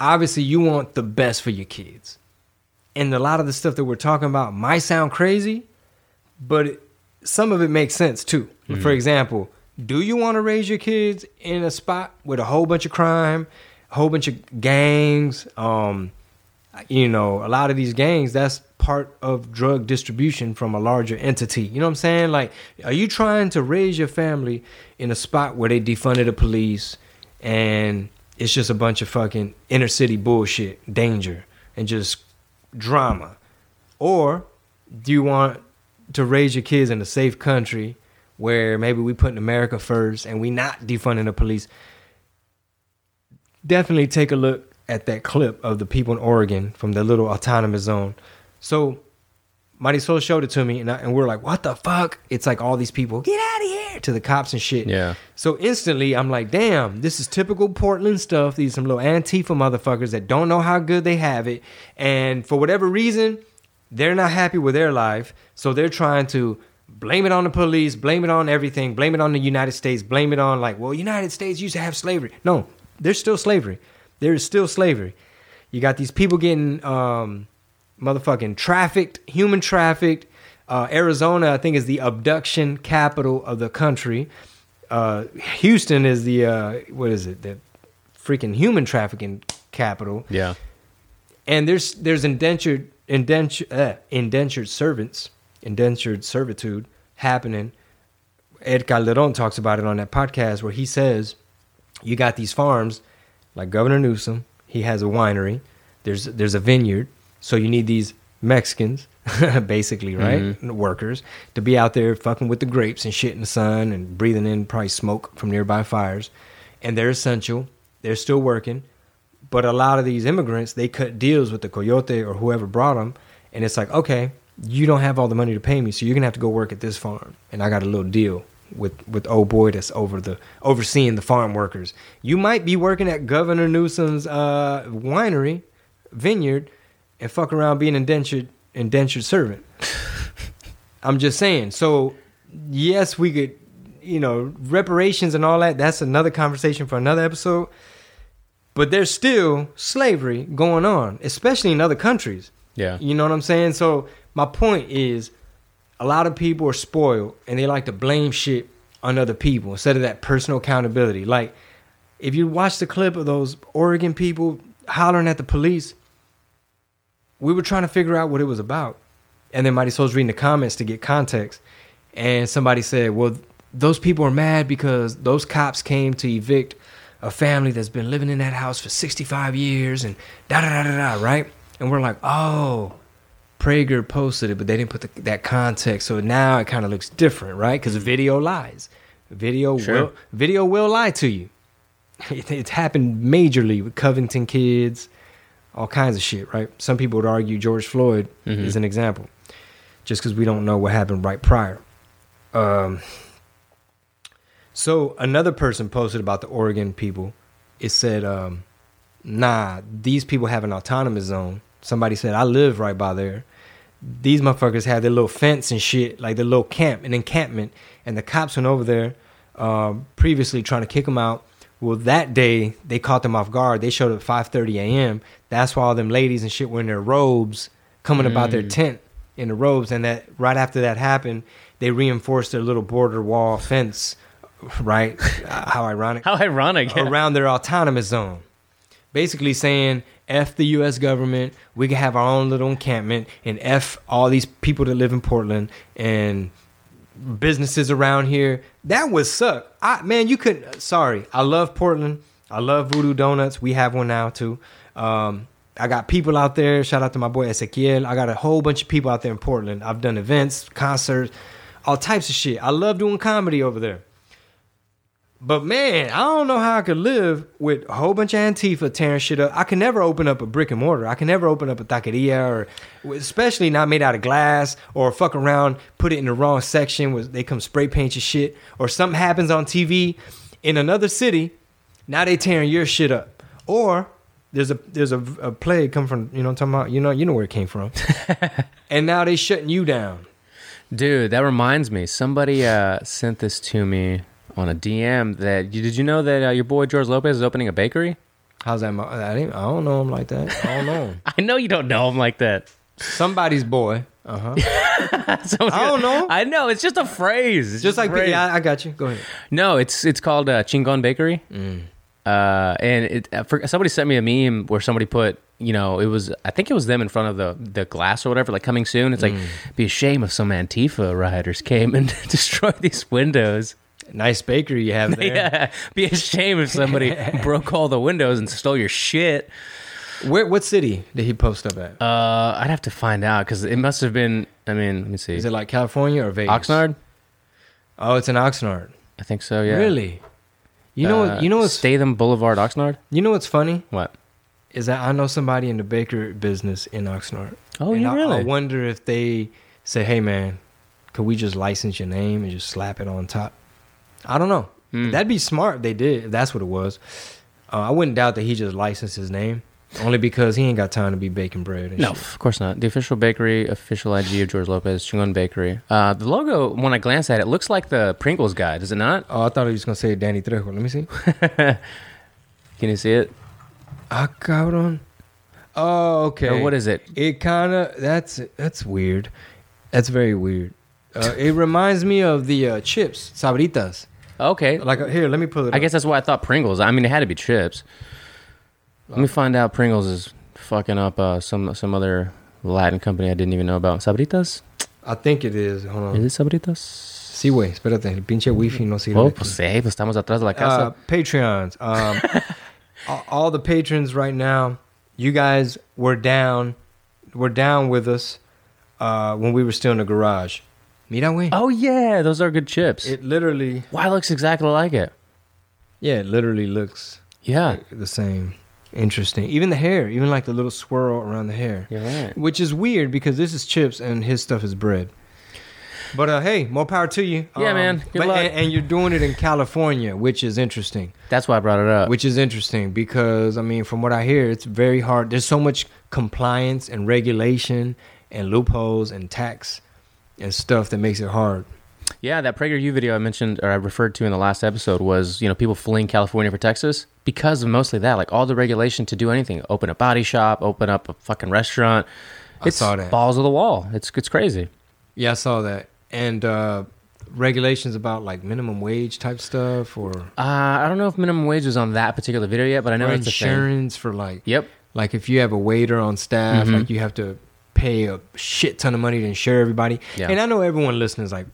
obviously, you want the best for your kids. And a lot of the stuff that we're talking about might sound crazy, but some of it makes sense, too. Mm-hmm. For example, do you want to raise your kids in a spot with a whole bunch of crime, a whole bunch of gangs? You know, a lot of these gangs, that's part of drug distribution from a larger entity. You know what I'm saying? Like, are you trying to raise your family in a spot where they defunded the police and... it's just a bunch of fucking inner city bullshit, danger, and just drama? Or do you want to raise your kids in a safe country where maybe we putting America first and we not defunding the police? Definitely take a look at that clip of the people in Oregon from the little autonomous zone. So Marisol showed it to me, and we're like, what the fuck? It's like all these people, get out of here, to the cops and shit. Yeah. So instantly, I'm like, damn, this is typical Portland stuff. These are some little Antifa motherfuckers that don't know how good they have it. And for whatever reason, they're not happy with their life. So they're trying to blame it on the police, blame it on everything, blame it on the United States, blame it on, like, well, United States used to have slavery. No, there's still slavery. There is still slavery. You got these people getting... motherfucking trafficked, human trafficked, Arizona, I think, is the abduction capital of the country. Houston is the, what is it? The freaking human trafficking capital. Yeah. And there's indentured servitude happening. Ed Calderon talks about it on that podcast where he says, you got these farms, like Governor Newsom, he has a winery, there's a vineyard, so you need these Mexicans, basically, right? Mm-hmm. Workers, to be out there fucking with the grapes and shit in the sun and breathing in probably smoke from nearby fires. And they're essential. They're still working. But a lot of these immigrants, they cut deals with the coyote or whoever brought them. And it's like, okay, you don't have all the money to pay me, so you're going to have to go work at this farm. And I got a little deal with old boy that's overseeing the farm workers. You might be working at Governor Newsom's winery, vineyard, and fuck around being indentured servant. I'm just saying. So, yes, we could, reparations and all that. That's another conversation for another episode. But there's still slavery going on, especially in other countries. Yeah. You know what I'm saying? So my point is, a lot of people are spoiled and they like to blame shit on other people instead of that personal accountability. Like, if you watch the clip of those Oregon people hollering at the police, we were trying to figure out what it was about. And then Mighty Soul's reading the comments to get context. And somebody said, well, those people are mad because those cops came to evict a family that's been living in that house for 65 years and da-da-da-da-da, right? And we're like, oh, Prager posted it, but they didn't put that context. So now it kind of looks different, right? Because video lies. Video will lie to you. It's happened majorly with Covington kids, all kinds of shit, right? Some people would argue George Floyd is an example just because we don't know what happened right prior. So another person posted about the Oregon people. It said, nah, these people have an autonomous zone. Somebody said, I live right by there. These motherfuckers have their little fence and shit, like their little encampment. And the cops went over there previously trying to kick them out. Well, that day, they caught them off guard. They showed up at 5:30 a.m. That's why all them ladies and shit were in their robes, coming about their tent in the robes. And that right after that happened, they reinforced their little border wall fence, right? How ironic. How ironic. Yeah. Around their autonomous zone. Basically saying, F the U.S. government, we can have our own little encampment, and F all these people that live in Portland, and businesses around here. That would suck. Man, you couldn't. Sorry, I love Portland. I love Voodoo Donuts. We have one now too. I got people out there. Shout out to my boy Ezequiel. I got a whole bunch of people out there in Portland. I've done events, concerts, all types of shit. I love doing comedy over there. But man, I don't know how I could live with a whole bunch of Antifa tearing shit up. I can never open up a brick and mortar. I can never open up a taqueria, or especially not made out of glass, or fuck around, put it in the wrong section where they come spray paint your shit, or something happens on TV in another city. Now they tearing your shit up. Or there's a plague come from, you know what I'm talking about? You know where it came from. And now they shutting you down. Dude, that reminds me. Somebody sent this to me on a DM. Did you know that your boy George Lopez is opening a bakery? How's that? I don't know him like that. I don't know him. I know you don't know him like that. Somebody's boy. I don't know. I know. It's just a phrase. It's just like, yeah, I got you. Go ahead. No, it's called Chingon Bakery. And somebody sent me a meme where somebody put, it was, I think it was them in front of the glass or whatever, like coming soon. It's like, be a shame if some Antifa rioters came and destroyed these windows. Nice bakery you have there. Yeah, be a shame if somebody broke all the windows and stole your shit. What city did he post up at? I'd have to find out, because it must have been, let me see. Is it like California or Vegas? Oxnard? Oh, it's in Oxnard. I think so, yeah. Really? You know what's... Statham Boulevard, Oxnard? You know what's funny? What? Is that I know somebody in the bakery business in Oxnard. Oh, and really? I wonder if they say, hey, man, could we just license your name and just slap it on top? I don't know. That'd be smart if they did, if that's what it was. I wouldn't doubt that he just licensed his name, only because he ain't got time to be baking bread and shit. No, of course not. The official bakery, official IG of George Lopez, Chingon Bakery. The logo, when I glance at it, looks like the Pringles guy, does it not? Oh, I thought he was going to say Danny Trejo. Let me see. Can you see it? Ah, cabrón. Oh, okay. No, what is it? It kind of, that's weird. That's very weird. It reminds me of the chips, Sabritas. Okay. Like, here, let me pull it up. I guess that's why I thought Pringles. I mean, it had to be chips. Let me find out Pringles is fucking up some other Latin company I didn't even know about. Sabritas? I think it is. Hold on. Is it Sabritas? Sí, güey. Espérate. El pinche wifi no sirve. Oh, pues sí. Pues estamos atrás de la casa. Patreons. All the patrons right now, you guys were down. Were down with us when we were still in the garage. Mira, güey. Oh, yeah. Those are good chips. It literally... Wow, it looks exactly like it. Yeah, it literally looks... Yeah. Like the same. Interesting. Even the hair. Even like the little swirl around the hair. Yeah. Right. Which is weird because this is chips and his stuff is bread. But hey, more power to you. Yeah, man. Good luck. And you're doing it in California, which is interesting. That's why I brought it up. Which is interesting because, I mean, from what I hear, it's very hard. There's so much compliance and regulation and loopholes and tax and stuff that makes it hard. Yeah, that PragerU video I mentioned or I referred to in the last episode was, you know, people fleeing California for Texas because of mostly that, like all the regulation to do anything, open a body shop, open up a fucking restaurant. It's balls of the wall. It's crazy. Yeah, I saw that. And regulations about like minimum wage type stuff or I don't know if minimum wage was on that particular video yet, but I know it's insurance a thing. For like like if you have a waiter on staff, mm-hmm. like you have to pay a shit ton of money to insure everybody. Yeah. And I know everyone listening is like,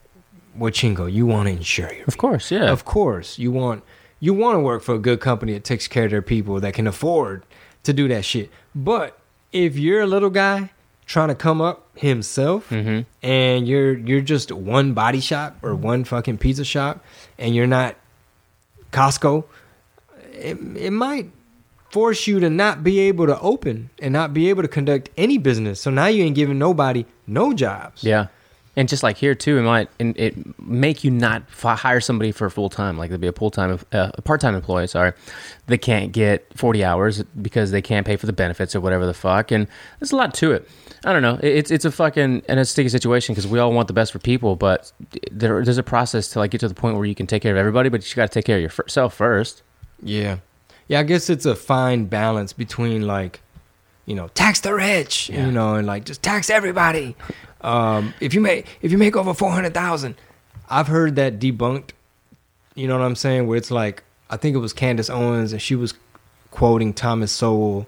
well, Chingo, you want to insure your people. Of course, yeah. Of course. You want to work for a good company that takes care of their people that can afford to do that shit. But if you're a little guy trying to come up himself mm-hmm. and you're just one body shop or one fucking pizza shop and you're not Costco, it might force you to not be able to open and not be able to conduct any business. So now you ain't giving nobody no jobs. Yeah. And just like here too, it might make you not hire somebody for full time. Like there'd be a part-time employee, sorry. They can't get 40 hours because they can't pay for the benefits or whatever the fuck. And there's a lot to it. I don't know. It's a fucking and a sticky situation because we all want the best for people, but there's a process to like get to the point where you can take care of everybody, but you got to take care of yourself first. Yeah. Yeah, I guess it's a fine balance between like, you know, tax the rich, yeah. you know, and like just tax everybody. If you make over 400,000, I've heard that debunked. You know what I'm saying? Where it's like I think it was Candace Owens and she was quoting Thomas Sowell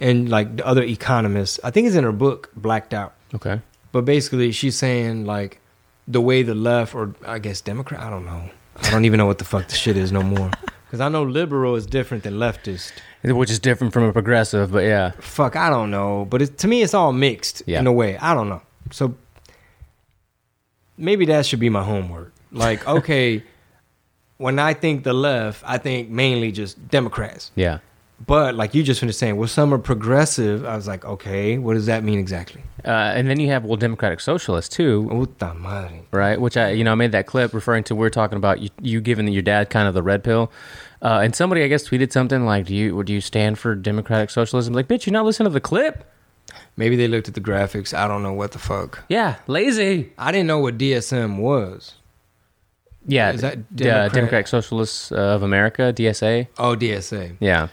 and like the other economists. I think it's in her book Blacked Out. Okay. But basically she's saying like the way the left or I guess Democrat, I don't know. I don't even know what the fuck the shit is no more. Because I know liberal is different than leftist. Which is different from a progressive, but yeah. Fuck, I don't know. But to me, it's all mixed in a way. I don't know. So maybe that should be my homework. Like, okay, when I think the left, I think mainly just Democrats. Yeah. But like you just finished saying, well, some are progressive. I was like, okay, what does that mean exactly? And then you have, well, democratic socialists too. Puta madre. Right, which I made that clip referring to we're talking about you giving your dad kind of the red pill. And somebody, I guess, tweeted something like, "Do you stand for democratic socialism?" Like, bitch, you're not listening to the clip. Maybe they looked at the graphics. I don't know what the fuck. Yeah, lazy. I didn't know what DSM was. Yeah, is that Democratic Socialists of America, DSA? Oh, DSA. Yeah.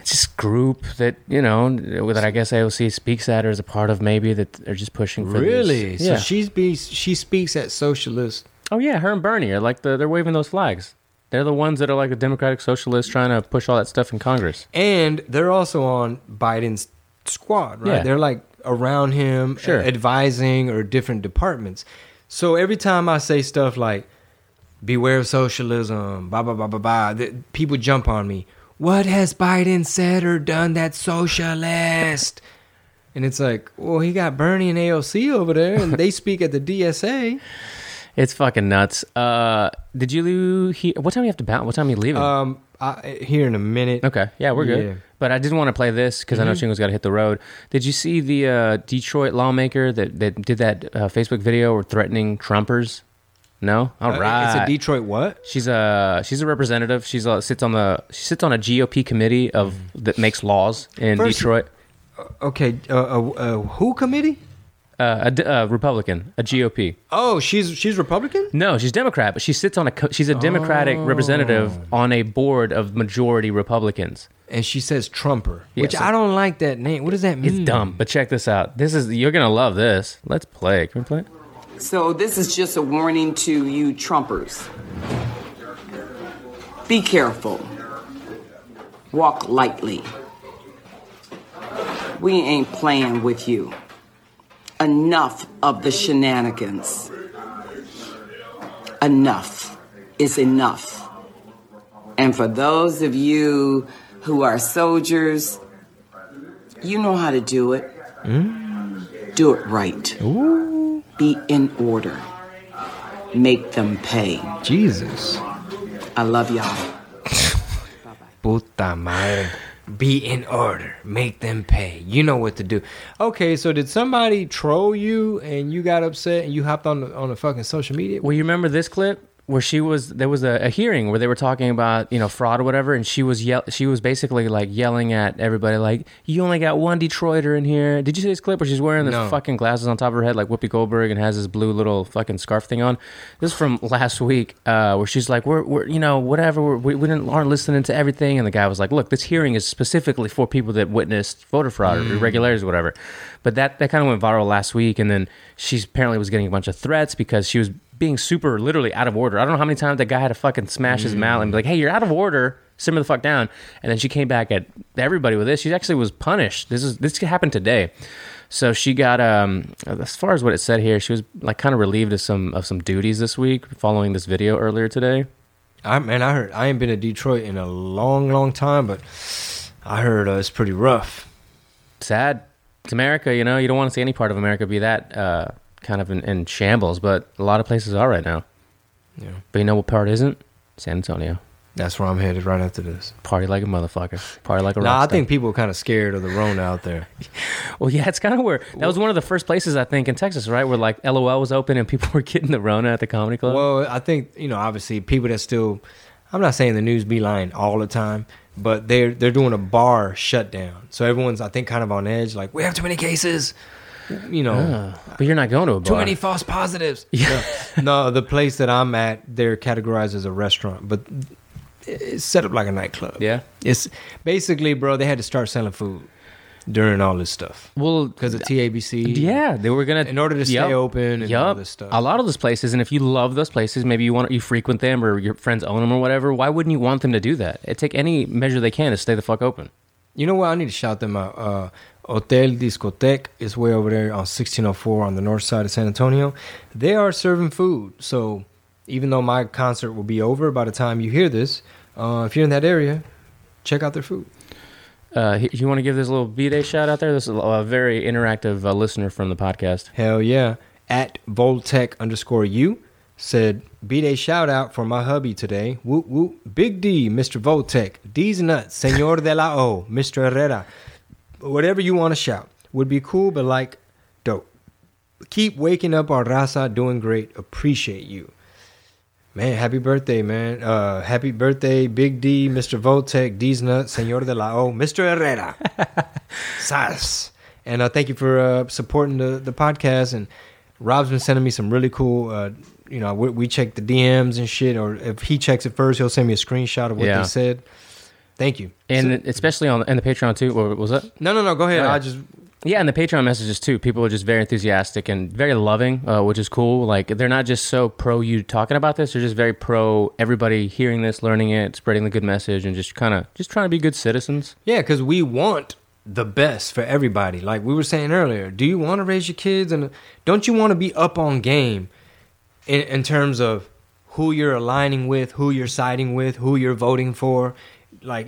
It's this group that, you know, that I guess AOC speaks at or is a part of maybe that they're just pushing for really? This. Yeah. So she speaks at socialist. Oh, yeah, her and Bernie are like, they're waving those flags. They're the ones that are like the Democratic Socialists trying to push all that stuff in Congress. And they're also on Biden's squad, right? Yeah. They're like around him, sure. Advising or different departments. So every time I say stuff like, beware of socialism, blah, blah, blah, blah, blah, people jump on me. What has Biden said or done that's socialist? And it's like, well, he got Bernie and AOC over there and they speak at the DSA. It's fucking nuts. Did you hear? What time do you have to bounce? What time are you leaving? Here in a minute. Okay. Yeah, we're good. Yeah. But I didn't want to play this because mm-hmm. I know Chingo's got to hit the road. Did you see the Detroit lawmaker that did that Facebook video or threatening Trumpers? No? All right. It's a Detroit what? She's a representative. She sits on a GOP committee of that makes laws in Detroit. Okay. Who committee? A Republican, a GOP. Oh, she's Republican? No, she's Democrat, but she sits on she's a Democratic representative on a board of majority Republicans. and she says Trumper, which I don't like that name. What does that mean? It's dumb, but check this out. This is, you're going to love this. Let's play. Can we play it? So this is just a warning to you Trumpers. Be careful. Walk lightly. We ain't playing with you. Enough of the shenanigans. Enough is enough. And for those of you who are soldiers, you know how to do it. Mm. Do it right. Ooh. Be in order. Make them pay. Jesus. I love y'all. Puta madre. Be in order. Make them pay. You know what to do. Okay, so did somebody troll you and you got upset and you hopped on the fucking social media? Well, you remember this clip where there was a hearing where they were talking about, you know, fraud or whatever, and she was basically like yelling at everybody like, you only got one Detroiter in here. Did you see this clip where she's wearing the fucking glasses on top of her head like Whoopi Goldberg and has this blue little fucking scarf thing on? This is from last week where she's like, we're you know, whatever, we aren't listening to everything, and the guy was like, look, this hearing is specifically for people that witnessed voter fraud or irregularities or whatever. But that kind of went viral last week, and then she apparently was getting a bunch of threats because she was being super literally out of order. I don't know how many times that guy had to fucking smash his mallet and be like, hey, you're out of order. Simmer the fuck down. And then she came back at everybody with this. She actually was punished. This happened today. So she got, as far as what it said here, she was like kind of relieved of some duties this week following this video earlier today. I heard, I ain't been to Detroit in a long, long time, but I heard it's pretty rough. Sad. It's America, you know? You don't want to see any part of America be that, kind of in shambles, but a lot of places are right now. Yeah. But you know what part isn't? San Antonio. That's where I'm headed right after this. Party like a motherfucker. Party like a rock star. I think people are kind of scared of the Rona out there. Well, yeah, it's kind of where... That was one of the first places, I think, in Texas, right? Where, like, LOL was open and people were getting the Rona at the comedy club. Well, I think, you know, obviously, people that still... I'm not saying the news be lying all the time, but they're doing a bar shutdown. So everyone's, I think, kind of on edge, like, we have too many cases. You know, but you're not going to a bar. Too many false positives. Yeah. No, the place that I'm at, they're categorized as a restaurant, but it's set up like a nightclub. Yeah, it's basically, bro, they had to start selling food during all this stuff. Well, because of TABC. Yeah, they were gonna in order to stay open and all this stuff. A lot of those places, and if you love those places, maybe you frequent them or your friends own them or whatever. Why wouldn't you want them to do that? It'd take any measure they can to stay the fuck open. You know what? I need to shout them out. Hotel Discoteque is way over there on 1604 on the north side of San Antonio. They are serving food. So even though my concert will be over by the time you hear this, if you're in that area, check out their food. You want to give this little B-Day shout out there? This is a very interactive listener from the podcast. Hell yeah. @Voltech_U said, B-Day shout out for my hubby today. Whoop, whoop. Big D, Mr. Voltech. D's nuts. Senor de la O. Mr. Herrera. Whatever you want to shout would be cool, but like, dope. Keep waking up our raza, doing great. Appreciate you. Man, happy birthday, man. Happy birthday, Big D, Mr. Voltech, D's Nuts, Senor de la O, Mr. Herrera. Sass. And thank you for supporting the podcast. And Rob's been sending me some really cool, you know, we check the DMs and shit, or if he checks it first, he'll send me a screenshot of what they said. Thank you. And so, especially on the Patreon too. What was that? No. Go ahead. Right. And the Patreon messages too. People are just very enthusiastic and very loving, which is cool. Like, they're not just so pro you talking about this. They're just very pro everybody hearing this, learning it, spreading the good message, and just kind of just trying to be good citizens. Yeah, because we want the best for everybody. Like we were saying earlier, do you want to raise your kids? And don't you want to be up on game in terms of who you're aligning with, who you're siding with, who you're voting for? Like,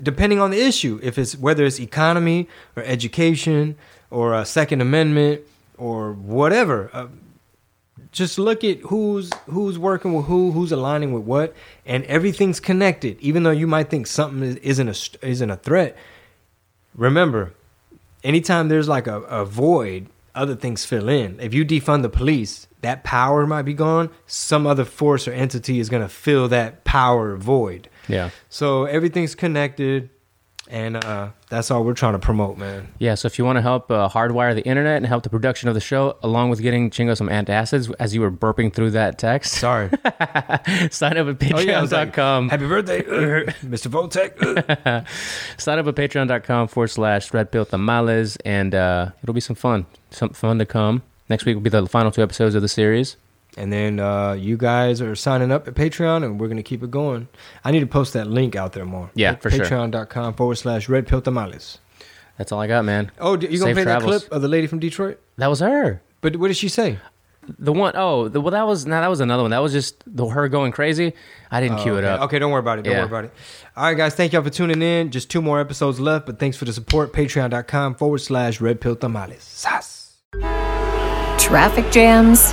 depending on the issue, if it's whether it's economy or education or a Second Amendment or whatever, just look at who's working with who's aligning with what, and everything's connected. Even though you might think something isn't a threat, remember, anytime there's like a void, other things fill in. If you defund the police, that power might be gone. Some other force or entity is going to fill that power void. Yeah. So everything's connected. And that's all we're trying to promote, man. Yeah, so if you want to help hardwire the internet and help the production of the show, along with getting Chingo some antacids as you were burping through that text. Sorry. Sign up at patreon.com. Like, happy birthday, Mr. Voltec. Sign up at patreon.com/Red Pill Tamales, and it'll be some fun to come. Next week will be the final two episodes of the series. And then you guys are signing up at Patreon, and we're going to keep it going. I need to post that link out there more. Yeah, for sure. Patreon.com/Red Pill Tamales. That's all I got, man. Oh, you going to play that clip of the lady from Detroit? That was her. But what did she say? The one, that was another one. That was just her going crazy. I didn't cue it up. Okay, don't worry about it. Don't worry about it. All right, guys, thank y'all for tuning in. Just two more episodes left, but thanks for the support. Patreon.com/Red Pill Tamales. Sass. Traffic jams,